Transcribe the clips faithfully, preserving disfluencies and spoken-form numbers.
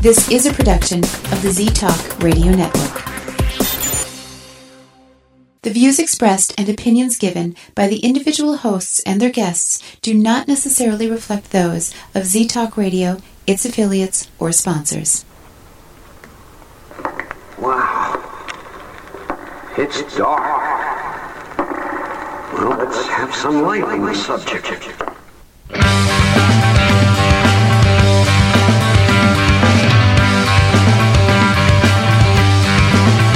This is a production of the Z Talk Radio Network. The views expressed and opinions given by the individual hosts and their guests do not necessarily reflect those of Z Talk Radio, its affiliates, or sponsors. Wow. It's dark. Well, let's have some light on the subject.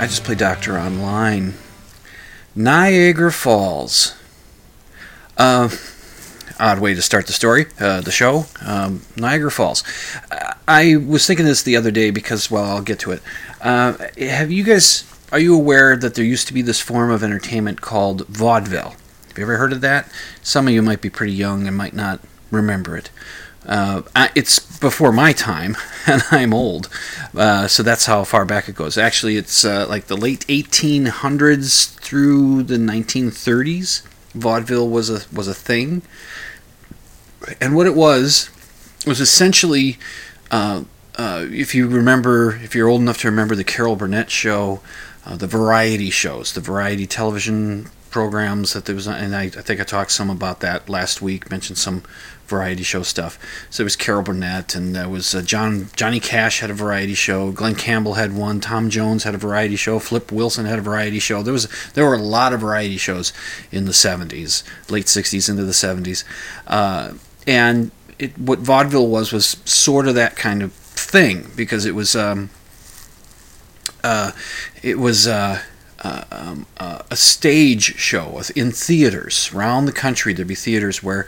I just play doctor online. Niagara Falls. Uh, odd way to start the story, uh, the show. Um, Niagara Falls. Uh, I was thinking this the other day because, well, I'll get to it. Uh, have you guys, are you aware that there used to be this form of entertainment called vaudeville? Have you ever heard of that? Some of you might be pretty young and might not remember it. Uh, it's before my time, and I'm old, uh, so that's how far back it goes. Actually, it's uh, like the late eighteen hundreds through the nineteen thirties. Vaudeville was a was a thing, and what it was was essentially, uh, uh, if you remember, if you're old enough to remember the Carol Burnett show, uh, the variety shows, the variety television programs that there was, and I, I think I talked some about that last week. Mentioned some variety show stuff. So it was Carol Burnett, and there was uh, John Johnny Cash had a variety show. Glenn Campbell had one. Tom Jones had a variety show. Flip Wilson had a variety show. There was there were a lot of variety shows in the seventies, late sixties into the seventies, uh, and it, what vaudeville was was sort of that kind of thing because it was um, uh, it was. Uh, Uh, um, uh, a stage show in theaters around the country. There'd be theaters where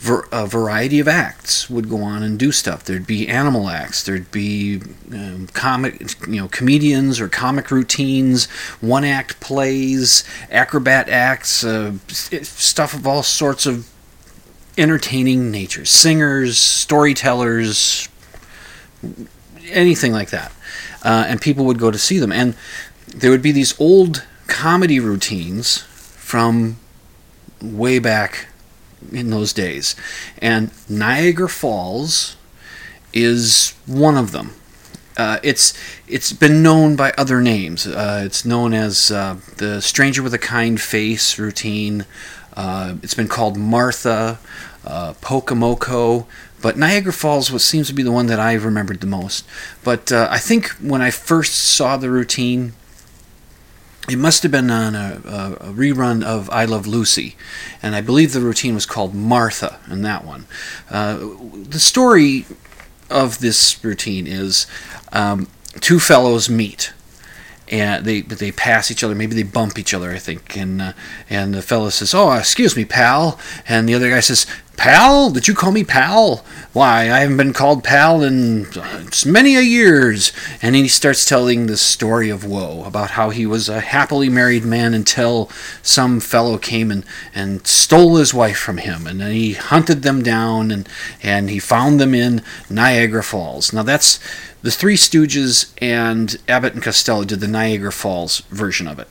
ver- a variety of acts would go on and do stuff. There'd be animal acts. There'd be um, comic, you know, comedians or comic routines, one-act plays, acrobat acts, uh, stuff of all sorts of entertaining nature. Singers, storytellers, anything like that, uh, and people would go to see them. And there would be these old comedy routines from way back in those days. And Niagara Falls is one of them. Uh, it's it's been known by other names. Uh, it's known as uh, the Stranger with a Kind Face routine. Uh, it's been called Martha, uh, Pocomoco. But Niagara Falls was, seems to be the one that I remembered the most. But uh, I think when I first saw the routine, it must have been on a, a, a rerun of I Love Lucy, and I believe the routine was called Martha in that one. Uh, the story of this routine is um, two fellows meet, and they they pass each other. Maybe they bump each other, I think. And uh, and the fellow says, "Oh, excuse me, pal," and the other guy says, "Pal? Did you call me pal? Why, I haven't been called pal in uh, many a years." And he starts telling this story of woe about how he was a happily married man until some fellow came and, and stole his wife from him. And then he hunted them down, and, and he found them in Niagara Falls. Now that's the Three Stooges and Abbott and Costello did the Niagara Falls version of it.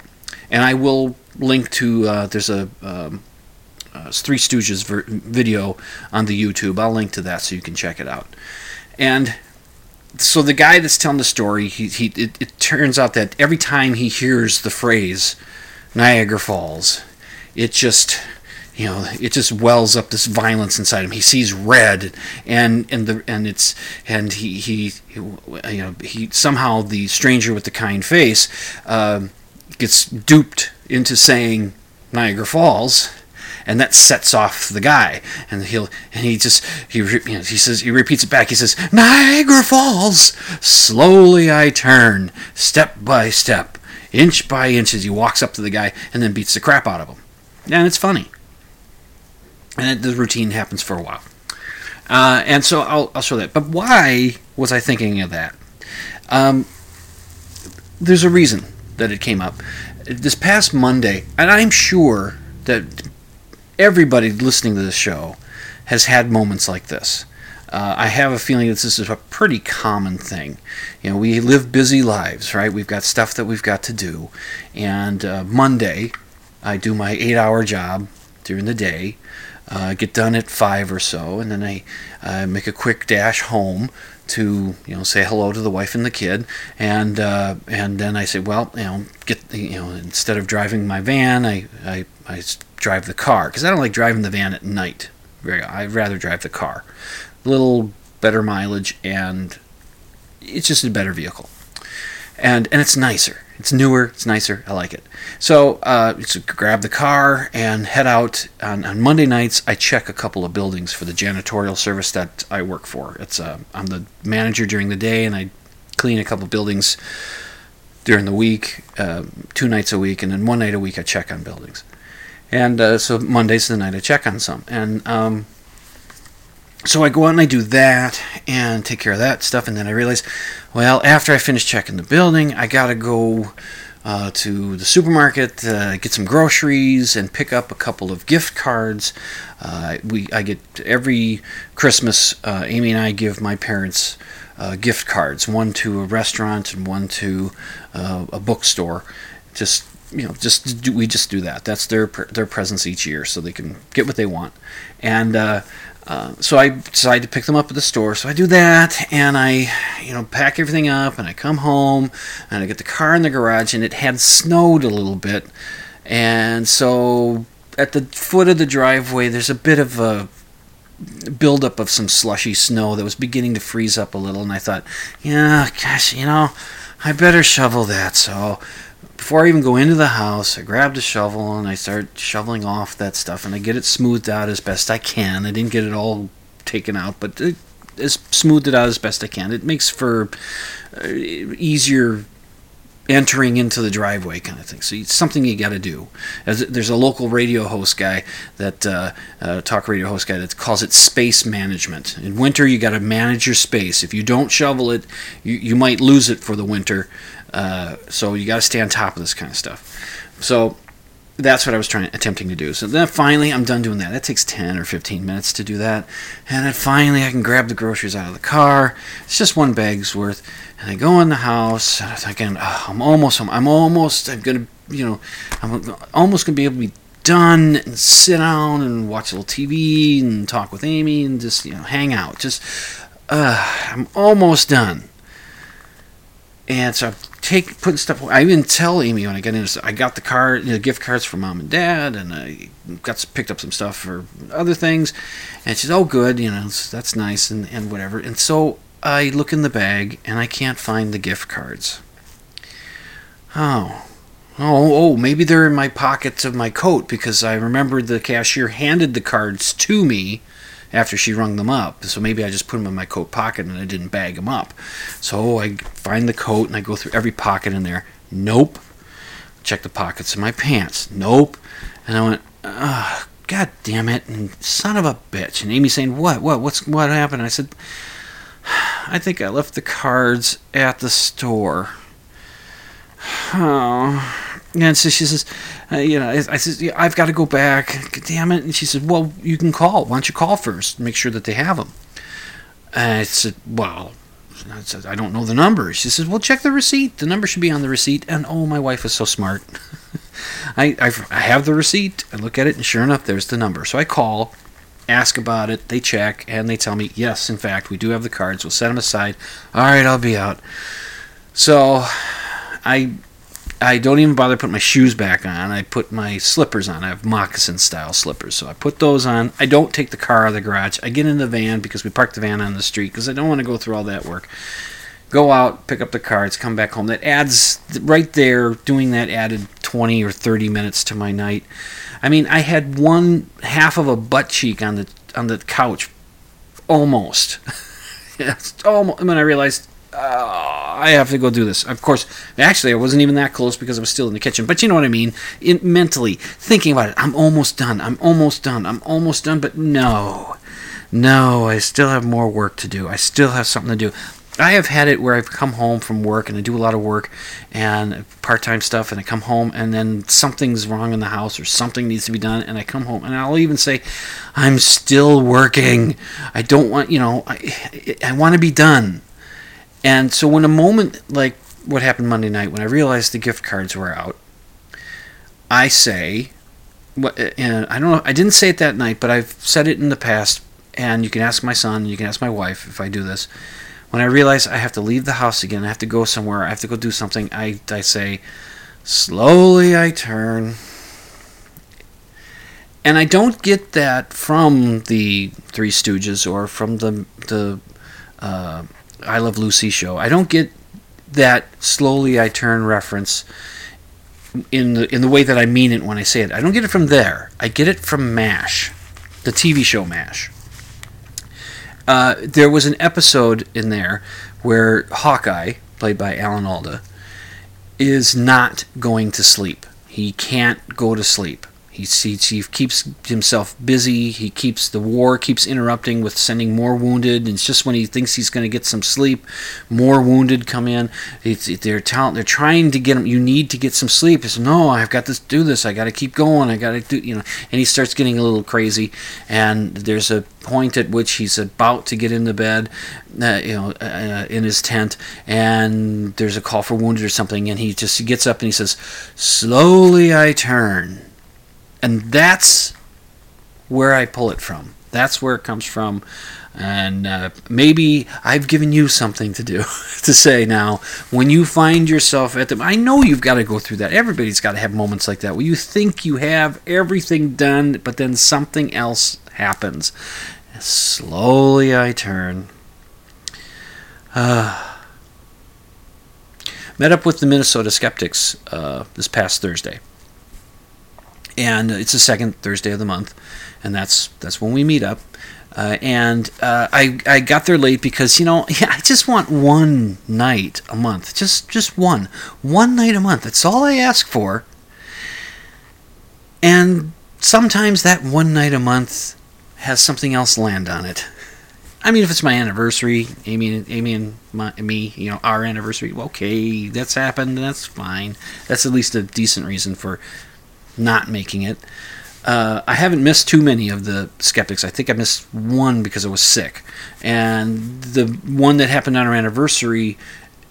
And I will link to, uh, there's a... Um, Uh, it's Three Stooges ver- video on the YouTube. I'll link to that so you can check it out. And so the guy that's telling the story, he, he it, it turns out that every time he hears the phrase Niagara Falls, it just, you know, it just wells up this violence inside him. He sees red, and and the and it's and he he, he you know he somehow the stranger with the kind face uh, gets duped into saying Niagara Falls. And that sets off the guy, and he'll and he just he you know, he says he repeats it back. He says, "Niagara Falls, slowly I turn, step by step, inch by inch." As he walks up to the guy and then beats the crap out of him, and it's funny. And it, the routine happens for a while, uh, and so I'll I'll show that. But why was I thinking of that? Um, there's a reason that it came up. This past Monday, and I'm sure that everybody listening to this show has had moments like this. Uh, I have a feeling that this is a pretty common thing. You know, we live busy lives, right? We've got stuff that we've got to do. And uh, Monday, I do my eight-hour job during the day. Uh, get done at five or so, and then I uh, make a quick dash home to, you know, say hello to the wife and the kid, and uh, and then I say, well, you know, get the, you know, instead of driving my van, I I, I drive the car, because I don't like driving the van at night. I'd rather drive the car, a little better mileage, and it's just a better vehicle, and and it's nicer. It's newer, it's nicer, I like it. So uh, so grab the car and head out. On, on Monday nights, I check a couple of buildings for the janitorial service that I work for. It's uh, I'm the manager during the day, and I clean a couple buildings during the week, uh, two nights a week, and then one night a week I check on buildings. And uh, so Monday's the night I check on some. And um, so I go out and I do that and take care of that stuff, and then I realize, well, after I finish checking the building, I gotta go uh, to the supermarket, uh, get some groceries, and pick up a couple of gift cards. Uh, we, I get every Christmas, uh, Amy and I give my parents uh, gift cards, one to a restaurant and one to uh, a bookstore. Just you know, just do, we just do that. That's their their presents each year, so they can get what they want. And uh, Uh, so I decide to pick them up at the store. So I do that, and I, you know, pack everything up, and I come home, and I get the car in the garage, and it had snowed a little bit, and so at the foot of the driveway, there's a bit of a buildup of some slushy snow that was beginning to freeze up a little, and I thought, yeah, gosh, you know, I better shovel that. So before I even go into the house, I grabbed a shovel and I start shoveling off that stuff, and I get it smoothed out as best I can. I didn't get it all taken out, but it, it's smoothed it out as best I can. It makes for easier entering into the driveway kind of thing. So it's something you got to do. As there's a local radio host guy that uh, uh, talk radio host guy that calls it space management. In winter, you got to manage your space. If you don't shovel it, you, you might lose it for the winter. Uh, so you got to stay on top of this kind of stuff. So that's what I was trying, attempting to do. So then finally, I'm done doing that. That takes ten or fifteen minutes to do that. And then finally, I can grab the groceries out of the car. It's just one bag's worth. And I go in the house, and I'm thinking, oh, I'm almost home. I'm almost, I'm going to, you know, I'm almost going to be able to be done and sit down and watch a little T V and talk with Amy and just, you know, hang out. Just, uh, I'm almost done. And so I'm take, putting stuff away. I even tell Amy when I got in, I got the card, you know, gift cards for mom and dad, and I got picked up some stuff for other things. And she's, oh, good, you know, that's nice, and, and whatever. And so I look in the bag, and I can't find the gift cards. Oh. Oh, oh, maybe they're in my pockets of my coat, because I remembered the cashier handed the cards to me after she rung them up, so maybe I just put them in my coat pocket and I didn't bag them up. So I find the coat and I go through every pocket in there. Nope. Check the pockets in my pants. Nope. And I went, oh, God damn it, and son of a bitch. And Amy's saying, what, what, what's, what happened? I said, I think I left the cards at the store. Oh. And so she says, uh, you know, I, I says, yeah, I've got to go back. God damn it. And she said, well, you can call. Why don't you call first and make sure that they have them? And I said, well, I, said, I don't know the number. She says, well, check the receipt. The number should be on the receipt. And, oh, my wife is so smart. I, I've, I have the receipt. I look at it, and sure enough, there's the number. So I call, ask about it. They check, and they tell me, yes, in fact, we do have the cards. We'll set them aside. All right, I'll be out. So I... I don't even bother putting my shoes back on. I put my slippers on. I have moccasin-style slippers. So I put those on. I don't take the car out of the garage. I get in the van because we parked the van on the street because I don't want to go through all that work. Go out, pick up the cards, come back home. That adds, right there, doing that added twenty or thirty minutes to my night. I mean, I had one half of a butt cheek on the on the couch, almost. Yes, almost. And then I realized, Uh, I have to go do this. Of course, actually, I wasn't even that close because I was still in the kitchen. But you know what I mean? It, mentally, thinking about it, I'm almost done. I'm almost done. I'm almost done. But no, no, I still have more work to do. I still have something to do. I have had it where I've come home from work, and I do a lot of work and part-time stuff, and I come home and then something's wrong in the house or something needs to be done, and I come home and I'll even say, I'm still working. I don't want, you know, I, I want to be done. And so when a moment like what happened Monday night, when I realized the gift cards were out, I say, and I don't know, I didn't say it that night, but I've said it in the past, and you can ask my son, you can ask my wife if I do this. When I realize I have to leave the house again, I have to go somewhere, I have to go do something, I, I say, slowly I turn. And I don't get that from the Three Stooges or from the the uh, I Love Lucy show. I don't get that slowly I turn reference in the, in the way that I mean it when I say it. I don't get it from there. I get it from MASH, the T V show MASH. Uh, there was an episode in there where Hawkeye, played by Alan Alda, is not going to sleep. He can't go to sleep. He, he, he keeps himself busy. He keeps the war keeps interrupting with sending more wounded. And it's just when he thinks he's going to get some sleep, more wounded come in. It's, they're tell, they're trying to get him. You need to get some sleep. It's no, I've got to do this. I got to keep going. I got to do you know. And he starts getting a little crazy. And there's a point at which he's about to get into bed, uh, you know, uh, in his tent. And there's a call for wounded or something. And he just he gets up and he says, "Slowly I turn." And that's where I pull it from. That's where it comes from. And uh, maybe I've given you something to do, to say now, when you find yourself at the... I know you've got to go through that. Everybody's got to have moments like that where you think you have everything done, but then something else happens. And slowly I turn. Uh, met up with the Minnesota Skeptics uh, this past Thursday. And it's the second Thursday of the month, and that's that's when we meet up. Uh, and uh, I I got there late because you know yeah, I just want one night a month, just just one one night a month. That's all I ask for. And sometimes that one night a month has something else land on it. I mean, if it's my anniversary, Amy and Amy and my, me, you know, our anniversary. Okay, that's happened. That's fine. That's at least a decent reason for not making it. Uh, I haven't missed too many of the skeptics. I think I missed one because I was sick. And the one that happened on our anniversary,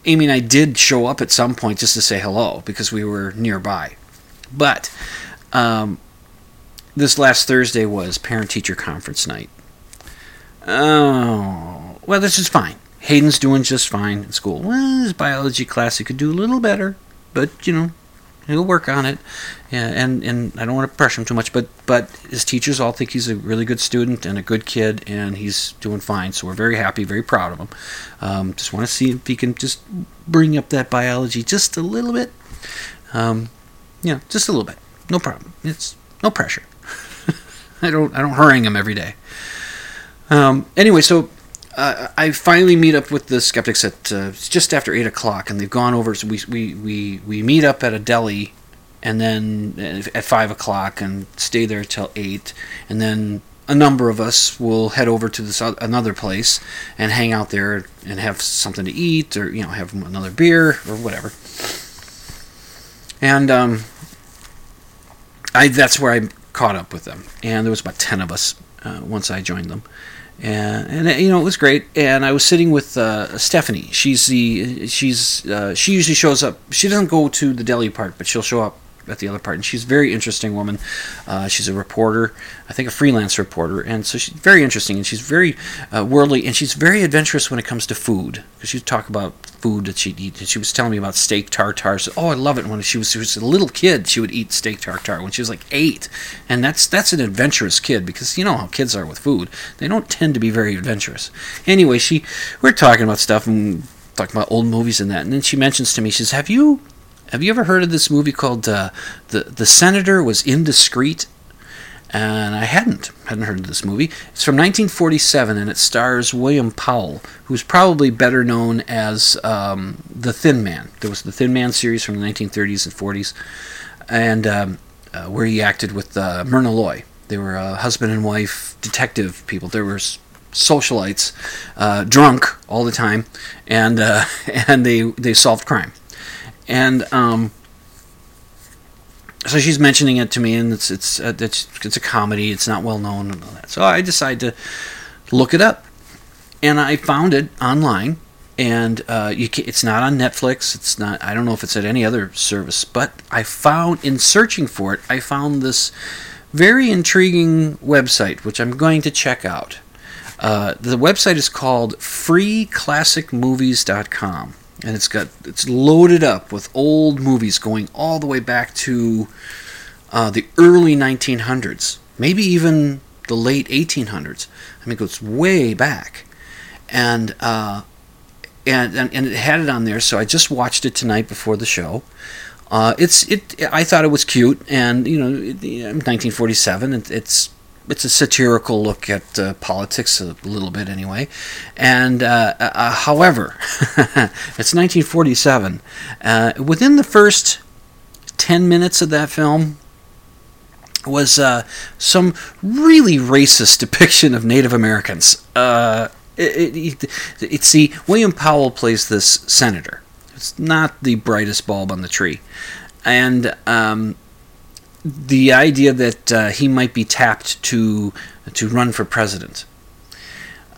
Amy and I did show up at some point just to say hello because we were nearby. But um, this last Thursday was parent-teacher conference night. Oh, well, this is fine. Hayden's doing just fine in school. Well, his biology class, he could do a little better, but, you know, he'll work on it, yeah, and and I don't want to pressure him too much, but but his teachers all think he's a really good student and a good kid, and he's doing fine, so we're very happy, very proud of him. Um, just want to see if he can just bring up that biology just a little bit. Um, you know, just a little bit. No problem. It's no pressure. I don't I don't hurrying him every day. Um, anyway, so uh, I finally meet up with the skeptics at uh, just after eight o'clock, and they've gone over, so we, we, we, we meet up at a deli, and then at five o'clock and stay there till eight, and then a number of us will head over to this another place and hang out there and have something to eat, or you know, have another beer or whatever. And um, I that's where I caught up with them, and there was about ten of us uh, once I joined them. And, and you know, it was great. And I was sitting with uh, Stephanie. She's the she's uh, she usually shows up. She doesn't go to the deli part, but she'll show up at the other part. And she's a very interesting woman. Uh, she's a reporter, I think a freelance reporter, and so she's very interesting. And she's very uh, worldly, and she's very adventurous when it comes to food. Because she'd talk about food that she'd eat. And she was telling me about steak tartare. So, oh, I love it. When she was, she was a little kid, she would eat steak tartare when she was like eight. And that's that's an adventurous kid, because you know how kids are with food. They don't tend to be very adventurous. Anyway, she we're talking about stuff and talking about old movies and that. And then she mentions to me, she says, have you have you ever heard of this movie called uh, The The Senator Was Indiscreet? And I hadn't, hadn't heard of this movie. It's from nineteen forty-seven, and it stars William Powell, who's probably better known as um, The Thin Man. There was the Thin Man series from the nineteen thirties and forties, and um, uh, where he acted with uh, Myrna Loy. They were a husband and wife detective people. There was socialites uh, drunk all the time, and uh, and they they solved crime. And um, so she's mentioning it to me, and it's it's uh, it's it's a comedy. It's not well known and all that. So I decided to look it up, and I found it online. And uh, you can, it's not on Netflix. It's not. I don't know if it's at any other service. But I found, in searching for it, I found this very intriguing website, which I'm going to check out. Uh, the website is called free classic movies dot com, and it's got it's loaded up with old movies going all the way back to uh, the early nineteen hundreds, maybe even the late eighteen hundreds. I mean, it goes way back, and. Uh, And, and and it had it on there, so I just watched it tonight before the show. Uh, it's it. I thought it was cute, and you know, it, nineteen forty-seven. It, it's it's a satirical look at uh, politics a little bit, anyway. And uh, uh, however, it's nineteen forty-seven. Uh, within the first ten minutes of that film was uh, some really racist depiction of Native Americans. Uh, It, it, it, it, see, William Powell plays this senator. It's not the brightest bulb on the tree. And um, the idea that uh, he might be tapped to to run for president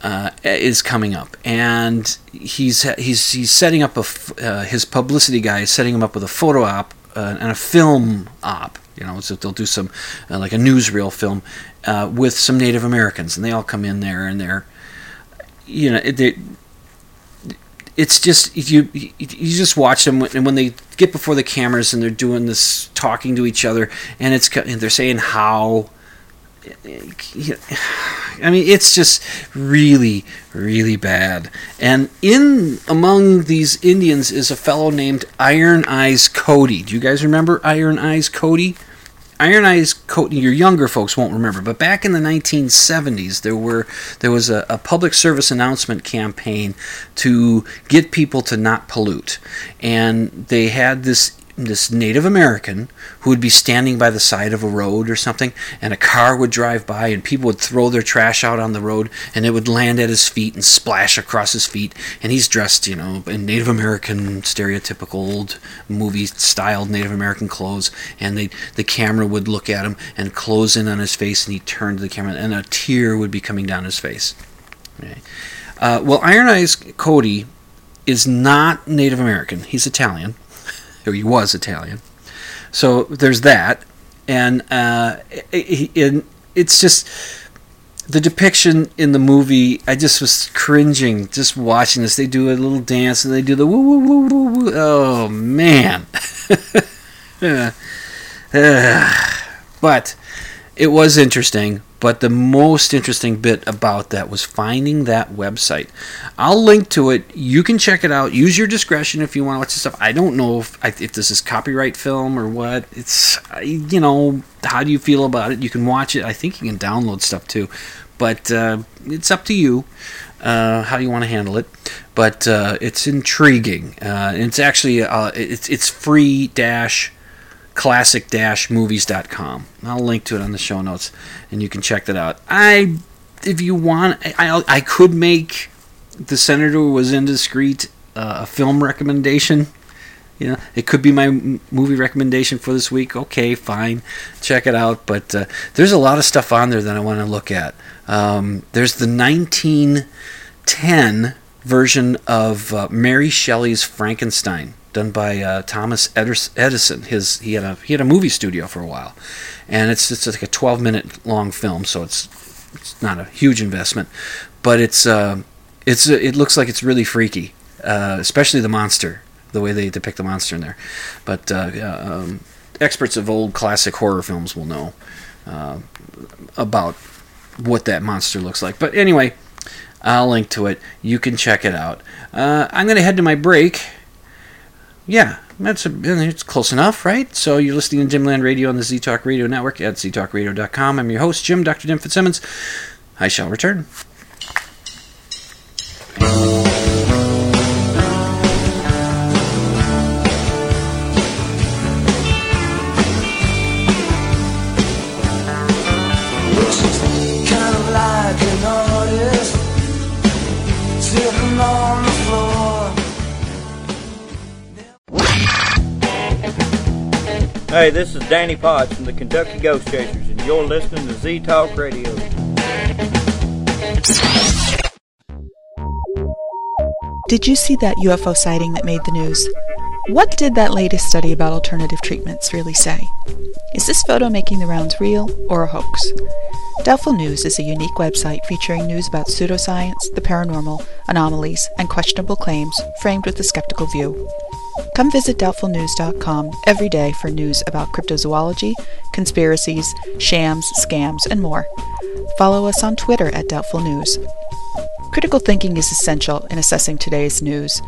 uh, is coming up. And he's he's he's setting up a uh, his publicity guy is setting him up with a photo op uh, and a film op. You know, so they'll do some uh, like a newsreel film uh, with some Native Americans, and they all come in there and they're. You know, it, it, it's just you. You just watch them, and when they get before the cameras, and they're doing this talking to each other, and it's and they're saying how. I mean, it's just really, really bad. And in among these Indians is a fellow named Iron Eyes Cody. Do you guys remember Iron Eyes Cody? Iron Eyes Cody, your younger folks won't remember, but back in the nineteen seventies, there were there was a, a public service announcement campaign to get people to not pollute, and they had this this Native American who would be standing by the side of a road or something, and a car would drive by, and people would throw their trash out on the road, and it would land at his feet and splash across his feet, and he's dressed, you know, in Native American stereotypical old movie-styled Native American clothes, and they, the camera would look at him and close in on his face, and he turned to the camera, and a tear would be coming down his face. Okay. Uh, well, Iron Eyes Cody is not Native American. He's Italian. He was Italian, so there's that, and uh, it, it, it's just the depiction in the movie. I just was cringing just watching this. They do a little dance and they do the woo woo woo woo woo. Oh man! uh, uh, but it was interesting. But the most interesting bit about that was finding that website. I'll link to it. You can check it out. Use your discretion if you want to watch this stuff. I don't know if, if this is copyright film or what. It's, you know, how do you feel about it? You can watch it. I think you can download stuff too. But uh, it's up to you uh, how you want to handle it. But uh, it's intriguing. Uh, it's actually uh, it's it's free dash. classic movies dot com. I'll link to it on the show notes, and you can check that out. I, if you want, I I could make The Senator Was Indiscreet uh, a film recommendation. You know, it could be my m- movie recommendation for this week. Okay, fine, check it out. But uh, there's a lot of stuff on there that I want to look at. Um, there's the nineteen ten version of uh, Mary Shelley's Frankenstein, done by uh, Thomas Edison. His he had a he had a movie studio for a while, and it's it's like a twelve minute long film, so it's it's not a huge investment, but it's uh, it's it looks like it's really freaky, uh, especially the monster, the way they depict the monster in there. But uh, um, experts of old classic horror films will know uh, about what that monster looks like. But anyway, I'll link to it. You can check it out. Uh, I'm going to head to my break. Yeah, that's a, it's close enough, right? So you're listening to Dimland Radio on the Z Talk Radio Network at z talk radio dot com. I'm your host, Jim, Doctor Jim Fitzsimmons. I shall return. Looks kind of like an artist. sitting on the floor. Hey, this is Danny Potts from the Kentucky Ghost Chasers, and you're listening to Z Talk Radio. Did you see that U F O sighting that made the news? What did that latest study about alternative treatments really say? Is this photo making the rounds real or a hoax? Doubtful News is a unique website featuring news about pseudoscience, the paranormal, anomalies, and questionable claims framed with a skeptical view. Come visit doubtful news dot com every day for news about cryptozoology, conspiracies, shams, scams, and more. Follow us on Twitter at Doubtful News. Critical thinking is essential in assessing today's news.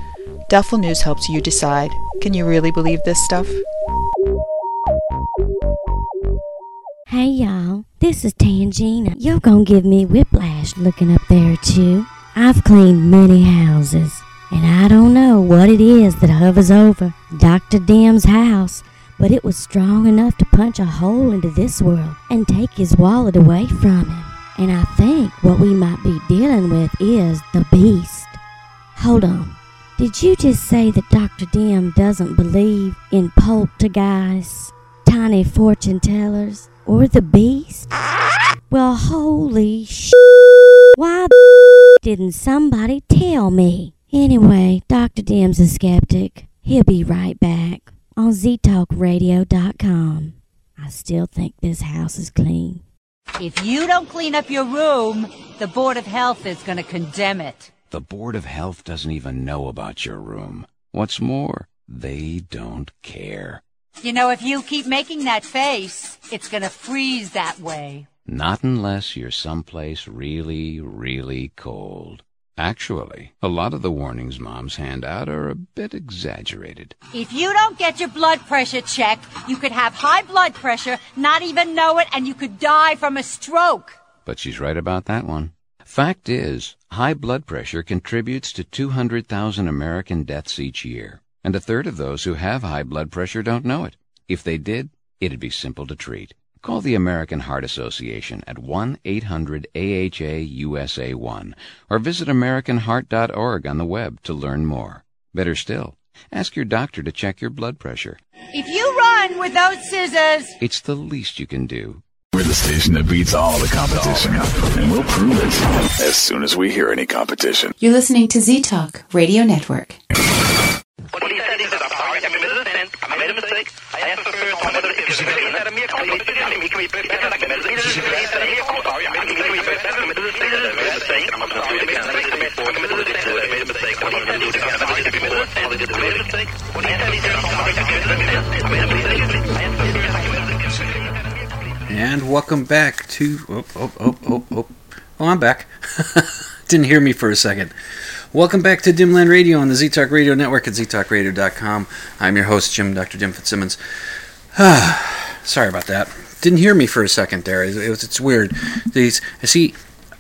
Doubtful News helps you decide, can you really believe this stuff? Hey y'all, this is Tangina. You're gonna give me whiplash looking up there at you. I've cleaned many houses, and I don't know what it is that hovers over Doctor Dim's house, but it was strong enough to punch a hole into this world and take his wallet away from him. And I think what we might be dealing with is the beast. Hold on. Did you just say that Doctor Dim doesn't believe in poltergeists, tiny fortune tellers, or the beast? Well, holy sh**. Why the didn't somebody tell me? Anyway, Doctor Dim's a skeptic. He'll be right back on z talk radio dot com. I still think this house is clean. If you don't clean up your room, the Board of Health is going to condemn it. The Board of Health doesn't even know about your room. What's more, they don't care. You know, if you keep making that face, it's going to freeze that way. Not unless you're someplace really, really cold. Actually, a lot of the warnings moms hand out are a bit exaggerated. If you don't get your blood pressure checked, you could have high blood pressure, not even know it, and you could die from a stroke. But she's right about that one. Fact is, high blood pressure contributes to two hundred thousand American deaths each year, and a third of those who have high blood pressure don't know it. If they did, it'd be simple to treat. Call the American Heart Association at one eight hundred A H A U S A one or visit american heart dot org on the web to learn more. Better still, ask your doctor to check your blood pressure. If you run with those scissors, it's the least you can do. We're the station that beats all the competition, and we'll prove it as soon as we hear any competition. You're listening to Z Talk Radio Network. What he said, he said, I'm sorry, I made a mistake, I made a mistake, I asked the first one whether it was a miracle, he can be better than a miracle, he can be better than a miracle, I'm sorry, I made a mistake, I'm sorry, I made a mistake, I made a mistake, I made a mistake, I'm sorry, I made a mistake, I made a mistake, what he said, he said, I'm sorry, I made a mistake, I made a mistake, I asked the first one whether it was a miracle. And welcome back to, oh, oh, oh, oh, oh, oh, I'm back. Didn't hear me for a second. Welcome back to Dimland Radio on the Z Talk Radio Network at z talk radio dot com. I'm your host, Jim, Doctor Jim Fitzsimmons. Sorry about that. Didn't hear me for a second there. It was, it's weird. These, I see,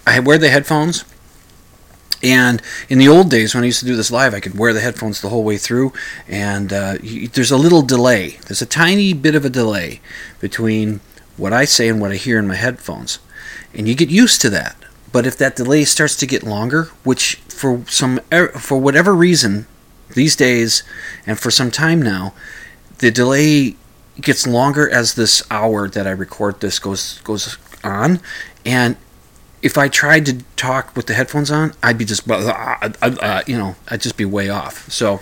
I wear the headphones, and in the old days when I used to do this live, I could wear the headphones the whole way through, and uh, you, there's a little delay. There's a tiny bit of a delay between what I say and what I hear in my headphones, and you get used to that. But if that delay starts to get longer, which for some for whatever reason these days and for some time now, the delay gets longer as this hour that I record this goes goes on. And if I tried to talk with the headphones on, I'd be just uh, uh, you know I'd just be way off. So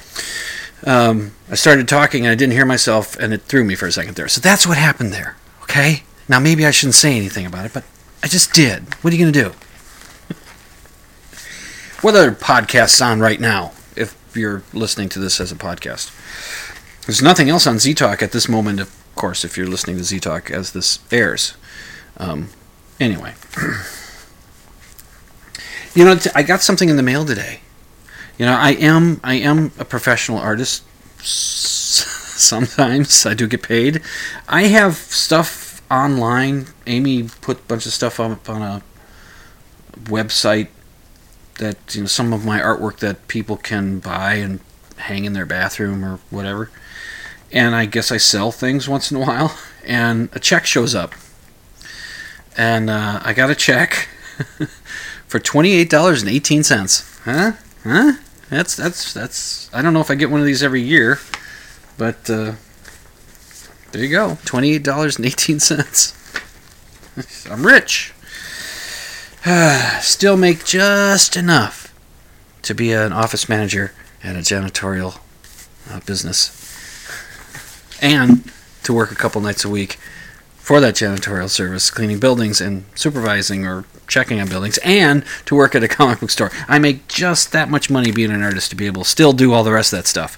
um, I started talking and I didn't hear myself, and it threw me for a second there. So that's what happened there. Okay, now maybe I shouldn't say anything about it, but I just did. What are you gonna do? What other podcasts on right now, if you're listening to this as a podcast? There's nothing else on Z-Talk at this moment, of course, if you're listening to Z-Talk as this airs. Um, anyway. You know, I got something in the mail today. You know, I am I am a professional artist. Sometimes I do get paid. I have stuff online. Amy put a bunch of stuff up on a website that, you know, some of my artwork that people can buy and hang in their bathroom or whatever. And I guess I sell things once in a while. And a check shows up. And uh, I got a check for twenty-eight dollars and eighteen cents. Huh? Huh? That's that's that's. I don't know if I get one of these every year, but uh, there you go. Twenty-eight dollars and eighteen cents. I'm rich. Still make just enough to be an office manager at a janitorial uh, business, and to work a couple nights a week for that janitorial service, cleaning buildings and supervising or checking on buildings, and to work at a comic book store. I make just that much money being an artist to be able to still do all the rest of that stuff.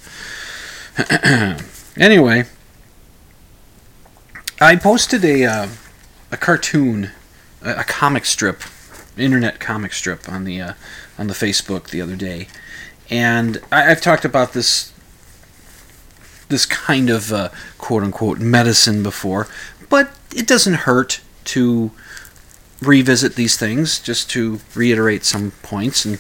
Anyway, I posted a uh, a cartoon, a, a comic strip, internet comic strip on the uh, on the Facebook the other day, and I, I've talked about this this kind of uh, quote unquote medicine before. But it doesn't hurt to revisit these things, just to reiterate some points. And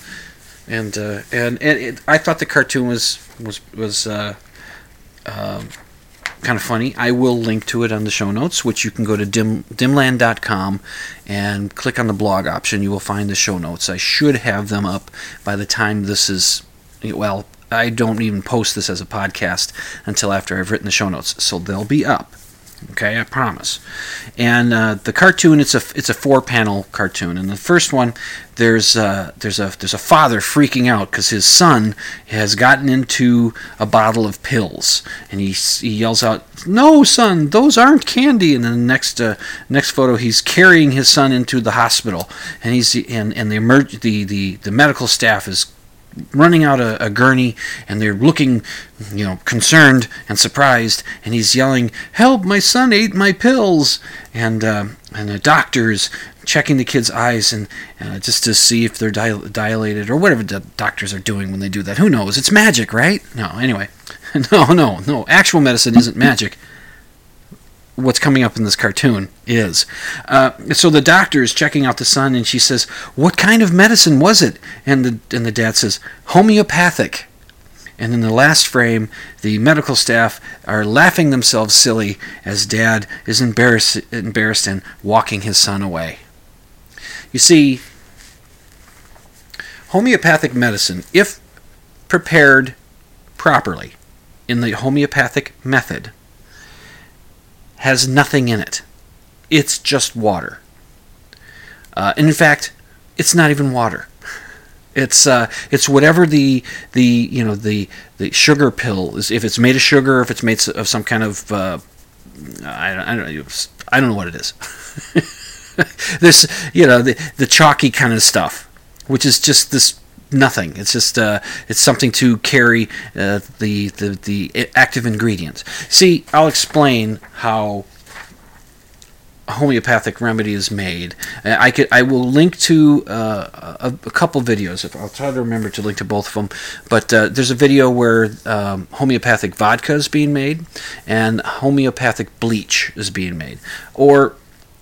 and uh, and, and it, I thought the cartoon was was was uh, uh, kind of funny. I will link to it on the show notes, which you can go to dim, dimland dot com and click on the blog option. You will find the show notes. I should have them up by the time this is, well, I don't even post this as a podcast until after I've written the show notes, so they'll be up. Okay, I promise. And uh, the cartoon—it's a—it's a four-panel cartoon. And the first one, there's uh, there's a there's a father freaking out because his son has gotten into a bottle of pills, and he he yells out, "No, son, those aren't candy!" And then the next uh, next photo, he's carrying his son into the hospital, and he's and and the emerg- the, the the medical staff is running out a, a gurney, and they're looking, you know, concerned and surprised, and he's yelling, "Help, my son ate my pills!" And uh, and the doctor's checking the kid's eyes and uh, just to see if they're dil- dilated or whatever the doctors are doing when they do that. Who knows? It's magic, right? No, anyway. No, no, no. Actual medicine isn't magic. What's coming up in this cartoon is. Uh, so the doctor is checking out the son, and she says, "What kind of medicine was it?" And the and the dad says, "Homeopathic." And in the last frame, the medical staff are laughing themselves silly as dad is embarrassed, embarrassed and walking his son away. You see, homeopathic medicine, if prepared properly in the homeopathic method, has nothing in it. It's just water. Uh, and in fact, it's not even water. It's uh, it's whatever the the you know the the sugar pill is. If it's made of sugar, if it's made of some kind of uh, I, I don't know, I don't know what it is. This you know the the chalky kind of stuff, which is just this. Nothing. It's just uh, it's something to carry uh, the, the the active ingredient. See, I'll explain how a homeopathic remedy is made. I could I will link to uh, a, a couple videos. I'll try to remember to link to both of them. But uh, there's a video where um, homeopathic vodka is being made and homeopathic bleach is being made. Or,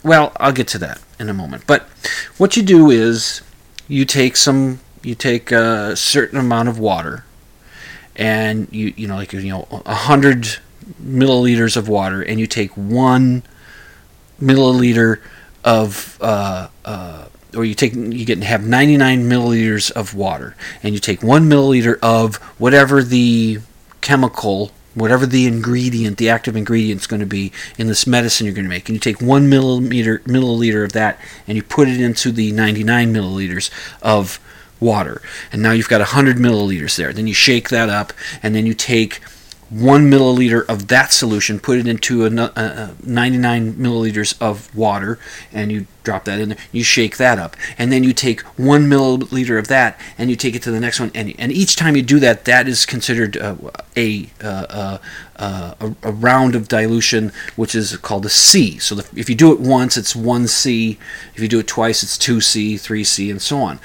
well, I'll get to that in a moment. But what you do is you take some. You take a certain amount of water, and you you know like you know a hundred milliliters of water, and you take one milliliter of uh, uh, or you take you get have ninety nine milliliters of water, and you take one milliliter of whatever the chemical, whatever the ingredient, the active ingredient is going to be in this medicine you're going to make. And you take one milliliter milliliter of that, and you put it into the ninety nine milliliters of water, and now you've got one hundred milliliters there. Then you shake that up, and then you take one milliliter of that solution, put it into a, a ninety-nine milliliters of water, and you drop that in there. You shake that up, and then you take one milliliter of that, and you take it to the next one. And, and each time you do that, that is considered a a, a, a, a round of dilution, which is called a C. So the, if you do it once, it's one C. If you do it twice, it's two C, three C, and so on.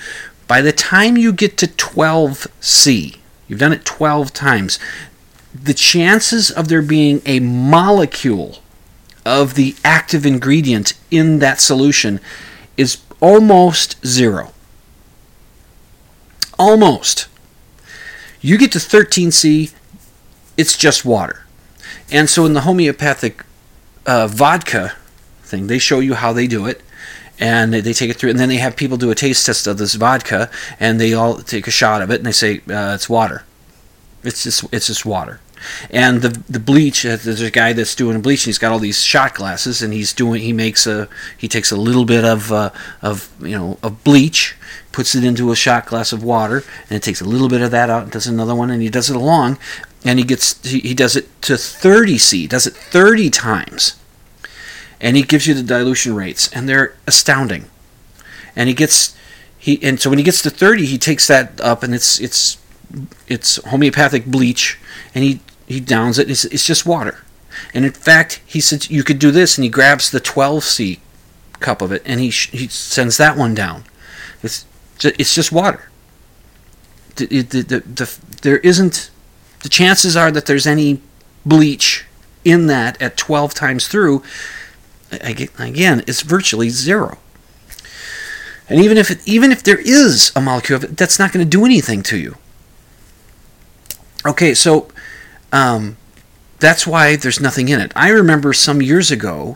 By the time you get to twelve C, you've done it twelve times, the chances of there being a molecule of the active ingredient in that solution is almost zero. Almost. You get to thirteen C, it's just water. And so in the homeopathic uh, vodka thing, they show you how they do it. and they, they take it through, and then they have people do a taste test of this vodka, and they all take a shot of it, and they say uh, it's water. It's just it's just water. And the the bleach, there's a guy that's doing bleach, and he's got all these shot glasses, and he's doing he makes a he takes a little bit of uh, of you know of bleach, puts it into a shot glass of water, and it takes a little bit of that out, and does another one, and he does it along, and he gets he, he does it to thirty C, does it thirty times, and he gives you the dilution rates, and they're astounding. And he gets he and so when he gets to thirty, he takes that up, and it's it's it's homeopathic bleach, and he He downs it. It's, it's just water. And in fact, he said, you could do this. And he grabs the twelve C cup of it, and he sh- he sends that one down. It's just, it's just water. The, the, the, the, there isn't... The chances are that there's any bleach in that at twelve times through. Again, it's virtually zero. And even if, it, even if there is a molecule of it, that's not going to do anything to you. Okay, so... Um, that's why there's nothing in it. I remember some years ago,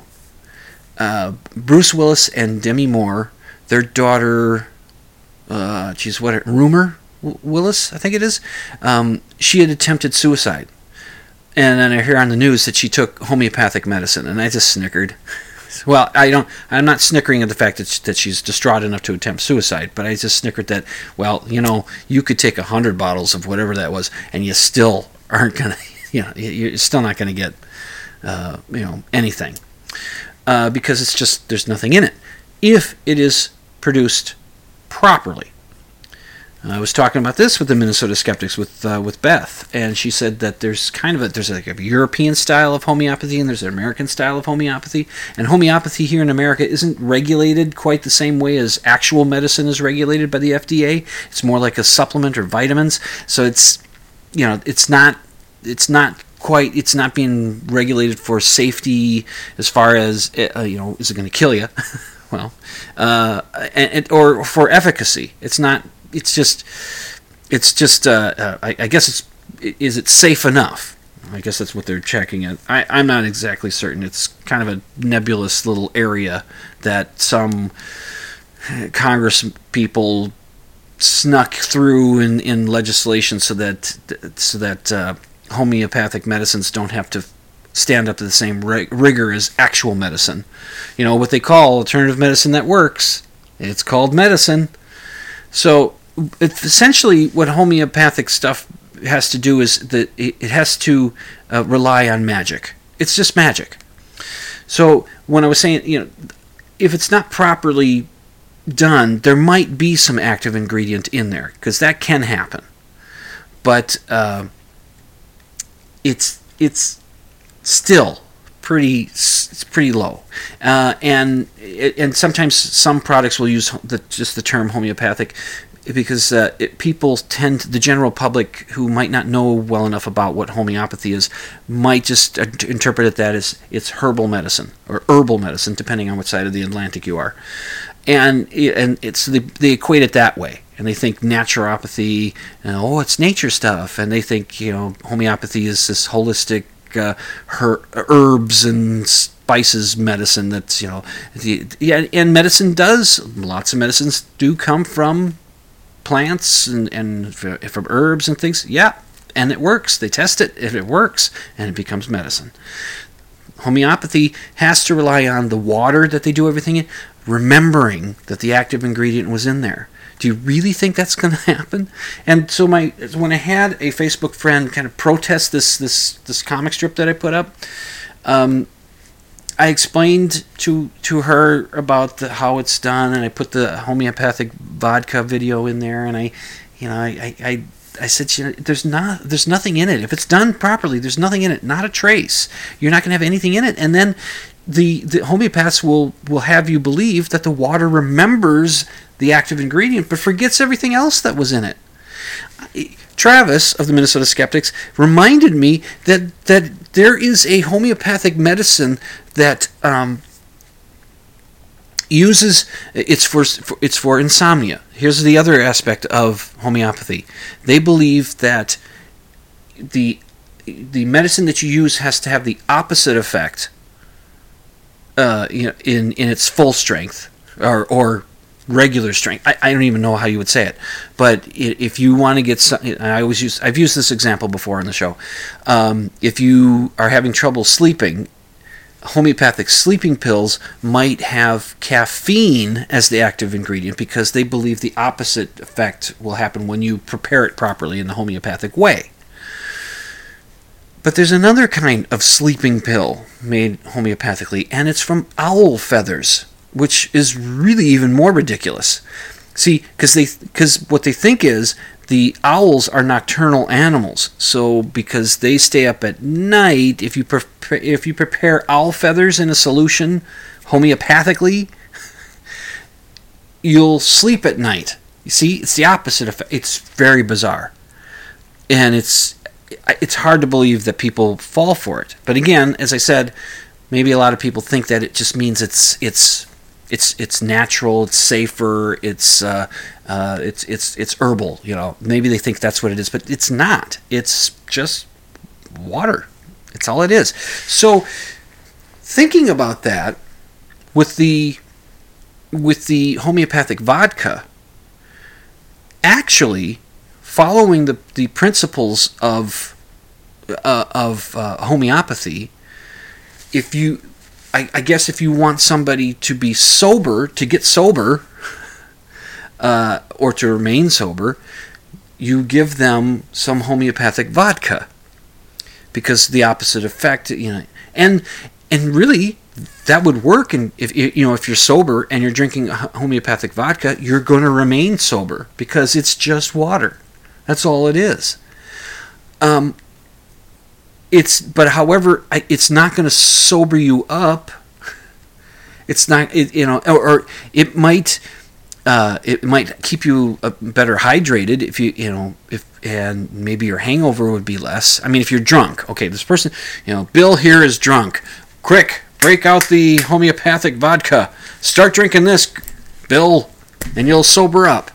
uh, Bruce Willis and Demi Moore, their daughter, uh, geez, what, Rumor Willis, I think it is, um, she had attempted suicide. And then I hear on the news that she took homeopathic medicine, and I just snickered. Well, I don't, I'm not snickering at the fact that, she, that she's distraught enough to attempt suicide, but I just snickered that, well, you know, you could take a hundred bottles of whatever that was, and you still... aren't gonna, you know, you're still not gonna get, uh, you know, anything, uh, because it's just there's nothing in it if it is produced properly. I was talking about this with the Minnesota Skeptics with uh, with Beth, and she said that there's kind of a there's like a European style of homeopathy and there's an American style of homeopathy, and homeopathy here in America isn't regulated quite the same way as actual medicine is regulated by the F D A. It's more like a supplement or vitamins, so it's. You know, it's not, it's not quite, it's not being regulated for safety as far as uh, you know, is it going to kill you? well, uh, and, and, or for efficacy, it's not. It's just, it's just. Uh, uh, I, I guess it's. Is it safe enough? I guess that's what they're checking it. I, I'm not exactly certain. It's kind of a nebulous little area that some Congress people. Snuck through in, in legislation so that so that uh, homeopathic medicines don't have to stand up to the same rig- rigor as actual medicine. You know, what they call alternative medicine that works. It's called medicine. So it's essentially what homeopathic stuff has to do is that it has to uh, rely on magic. It's just magic. So when I was saying, you know, if it's not properly done, there might be some active ingredient in there, because that can happen, but uh, it's it's still pretty it's pretty low, uh, and and sometimes some products will use the, just the term homeopathic because uh, it, people tend, the general public who might not know well enough about what homeopathy is, might just interpret it that as it's herbal medicine or herbal medicine, depending on which side of the Atlantic you are. And and it's they, they equate it that way, and they think naturopathy, you know, oh, it's nature stuff, and they think, you know, homeopathy is this holistic uh, her, herbs and spices medicine that's, you know, the, yeah, and medicine does, lots of medicines do come from plants and, and from herbs and things, yeah, and it works. They test it, if it works, and it becomes medicine. Homeopathy has to rely on the water that they do everything in, remembering that the active ingredient was in there. Do you really think that's going to happen? And so my when I had a Facebook friend kind of protest this this this comic strip that I put up, um, I explained to to her about the, how it's done, and I put the homeopathic vodka video in there, and I, you know, I I. I I said, you know, there's not, there's nothing in it. If it's done properly, there's nothing in it, not a trace. You're not going to have anything in it. And then the, the homeopaths will, will have you believe that the water remembers the active ingredient but forgets everything else that was in it. Travis of the Minnesota Skeptics reminded me that, that there is a homeopathic medicine that um, uses it's for it's for insomnia. Here's the other aspect of homeopathy. They believe that the the medicine that you use has to have the opposite effect uh, you know, in in its full strength or or regular strength. I, I don't even know how you would say it, but if you want to get something, I always use, I've used this example before on the show. Um, if you are having trouble sleeping, homeopathic sleeping pills might have caffeine as the active ingredient because they believe the opposite effect will happen when you prepare it properly in the homeopathic way. But there's another kind of sleeping pill made homeopathically, and it's from owl feathers, which is really even more ridiculous. See, because they, because what they think is the owls are nocturnal animals, so because they stay up at night, if you pre- if you prepare owl feathers in a solution homeopathically, you'll sleep at night. You see, it's the opposite effect. It's very bizarre, and it's it's hard to believe that people fall for it. But again, as I said, maybe a lot of people think that it just means it's it's. It's it's natural, it's safer, it's uh, uh, it's it's it's herbal. You know, maybe they think that's what it is, but it's not. It's just water. It's all it is. So, thinking about that, with the with the homeopathic vodka, actually following the the principles of uh, of uh, homeopathy, if you. I, I guess if you want somebody to be sober, to get sober, uh, or to remain sober, you give them some homeopathic vodka, because the opposite effect, you know, and and really that would work. And if you know if you're sober and you're drinking homeopathic vodka, you're going to remain sober because it's just water. That's all it is. Um. It's but however, it's not going to sober you up. It's not it, you know, or, or it might uh, it might keep you better hydrated if you you know if and maybe your hangover would be less. I mean, if you're drunk, okay, this person, you know, Bill here is drunk. Quick, break out the homeopathic vodka. Start drinking this, Bill, and you'll sober up.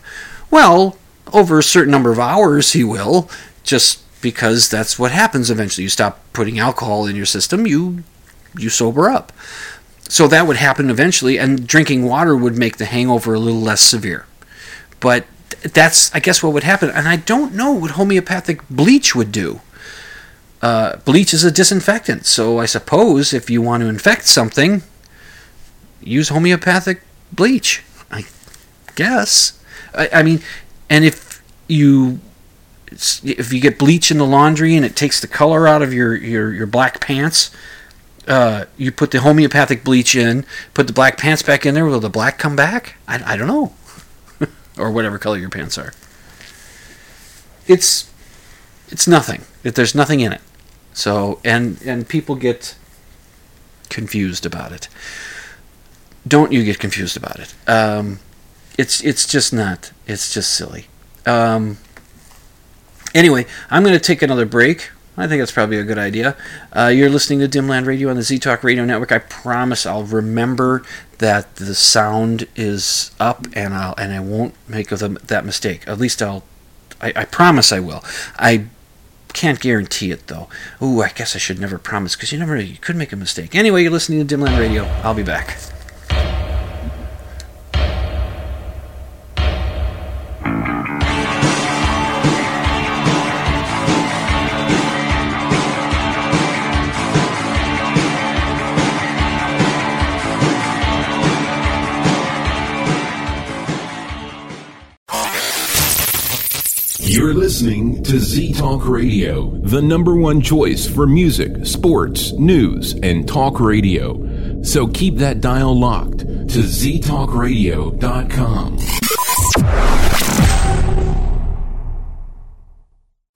Well, over a certain number of hours, he will just. Because that's what happens eventually. You stop putting alcohol in your system, you you sober up. So that would happen eventually, and drinking water would make the hangover a little less severe. But that's, I guess, what would happen. And I don't know what homeopathic bleach would do. Uh, bleach is a disinfectant, so I suppose if you want to infect something, use homeopathic bleach, I guess. I, I mean, and if you... It's, if you get bleach in the laundry and it takes the color out of your, your, your black pants, uh, you put the homeopathic bleach in, put the black pants back in there, will the black come back? I, I don't know. Or whatever color your pants are. It's it's nothing. It, there's nothing in it. So and and people get confused about it. Don't you get confused about it. Um, it's it's just not. It's just silly. Um Anyway, I'm going to take another break. I think that's probably a good idea. Uh, you're listening to Dimland Radio on the Z Talk Radio Network. I promise I'll remember that the sound is up, and I'll and I won't make that mistake. At least I'll. I, I promise I will. I can't guarantee it though. Ooh, I guess I should never promise because you never you could make a mistake. Anyway, you're listening to Dimland Radio. I'll be back. You're listening to Z Talk Radio, the number one choice for music, sports, news, and talk radio. So keep that dial locked to z talk radio dot com.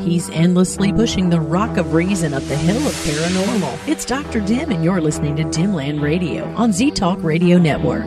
He's endlessly pushing the rock of reason up the hill of paranormal. It's Doctor Dim, and you're listening to Dimland Radio on Z Talk Radio Network.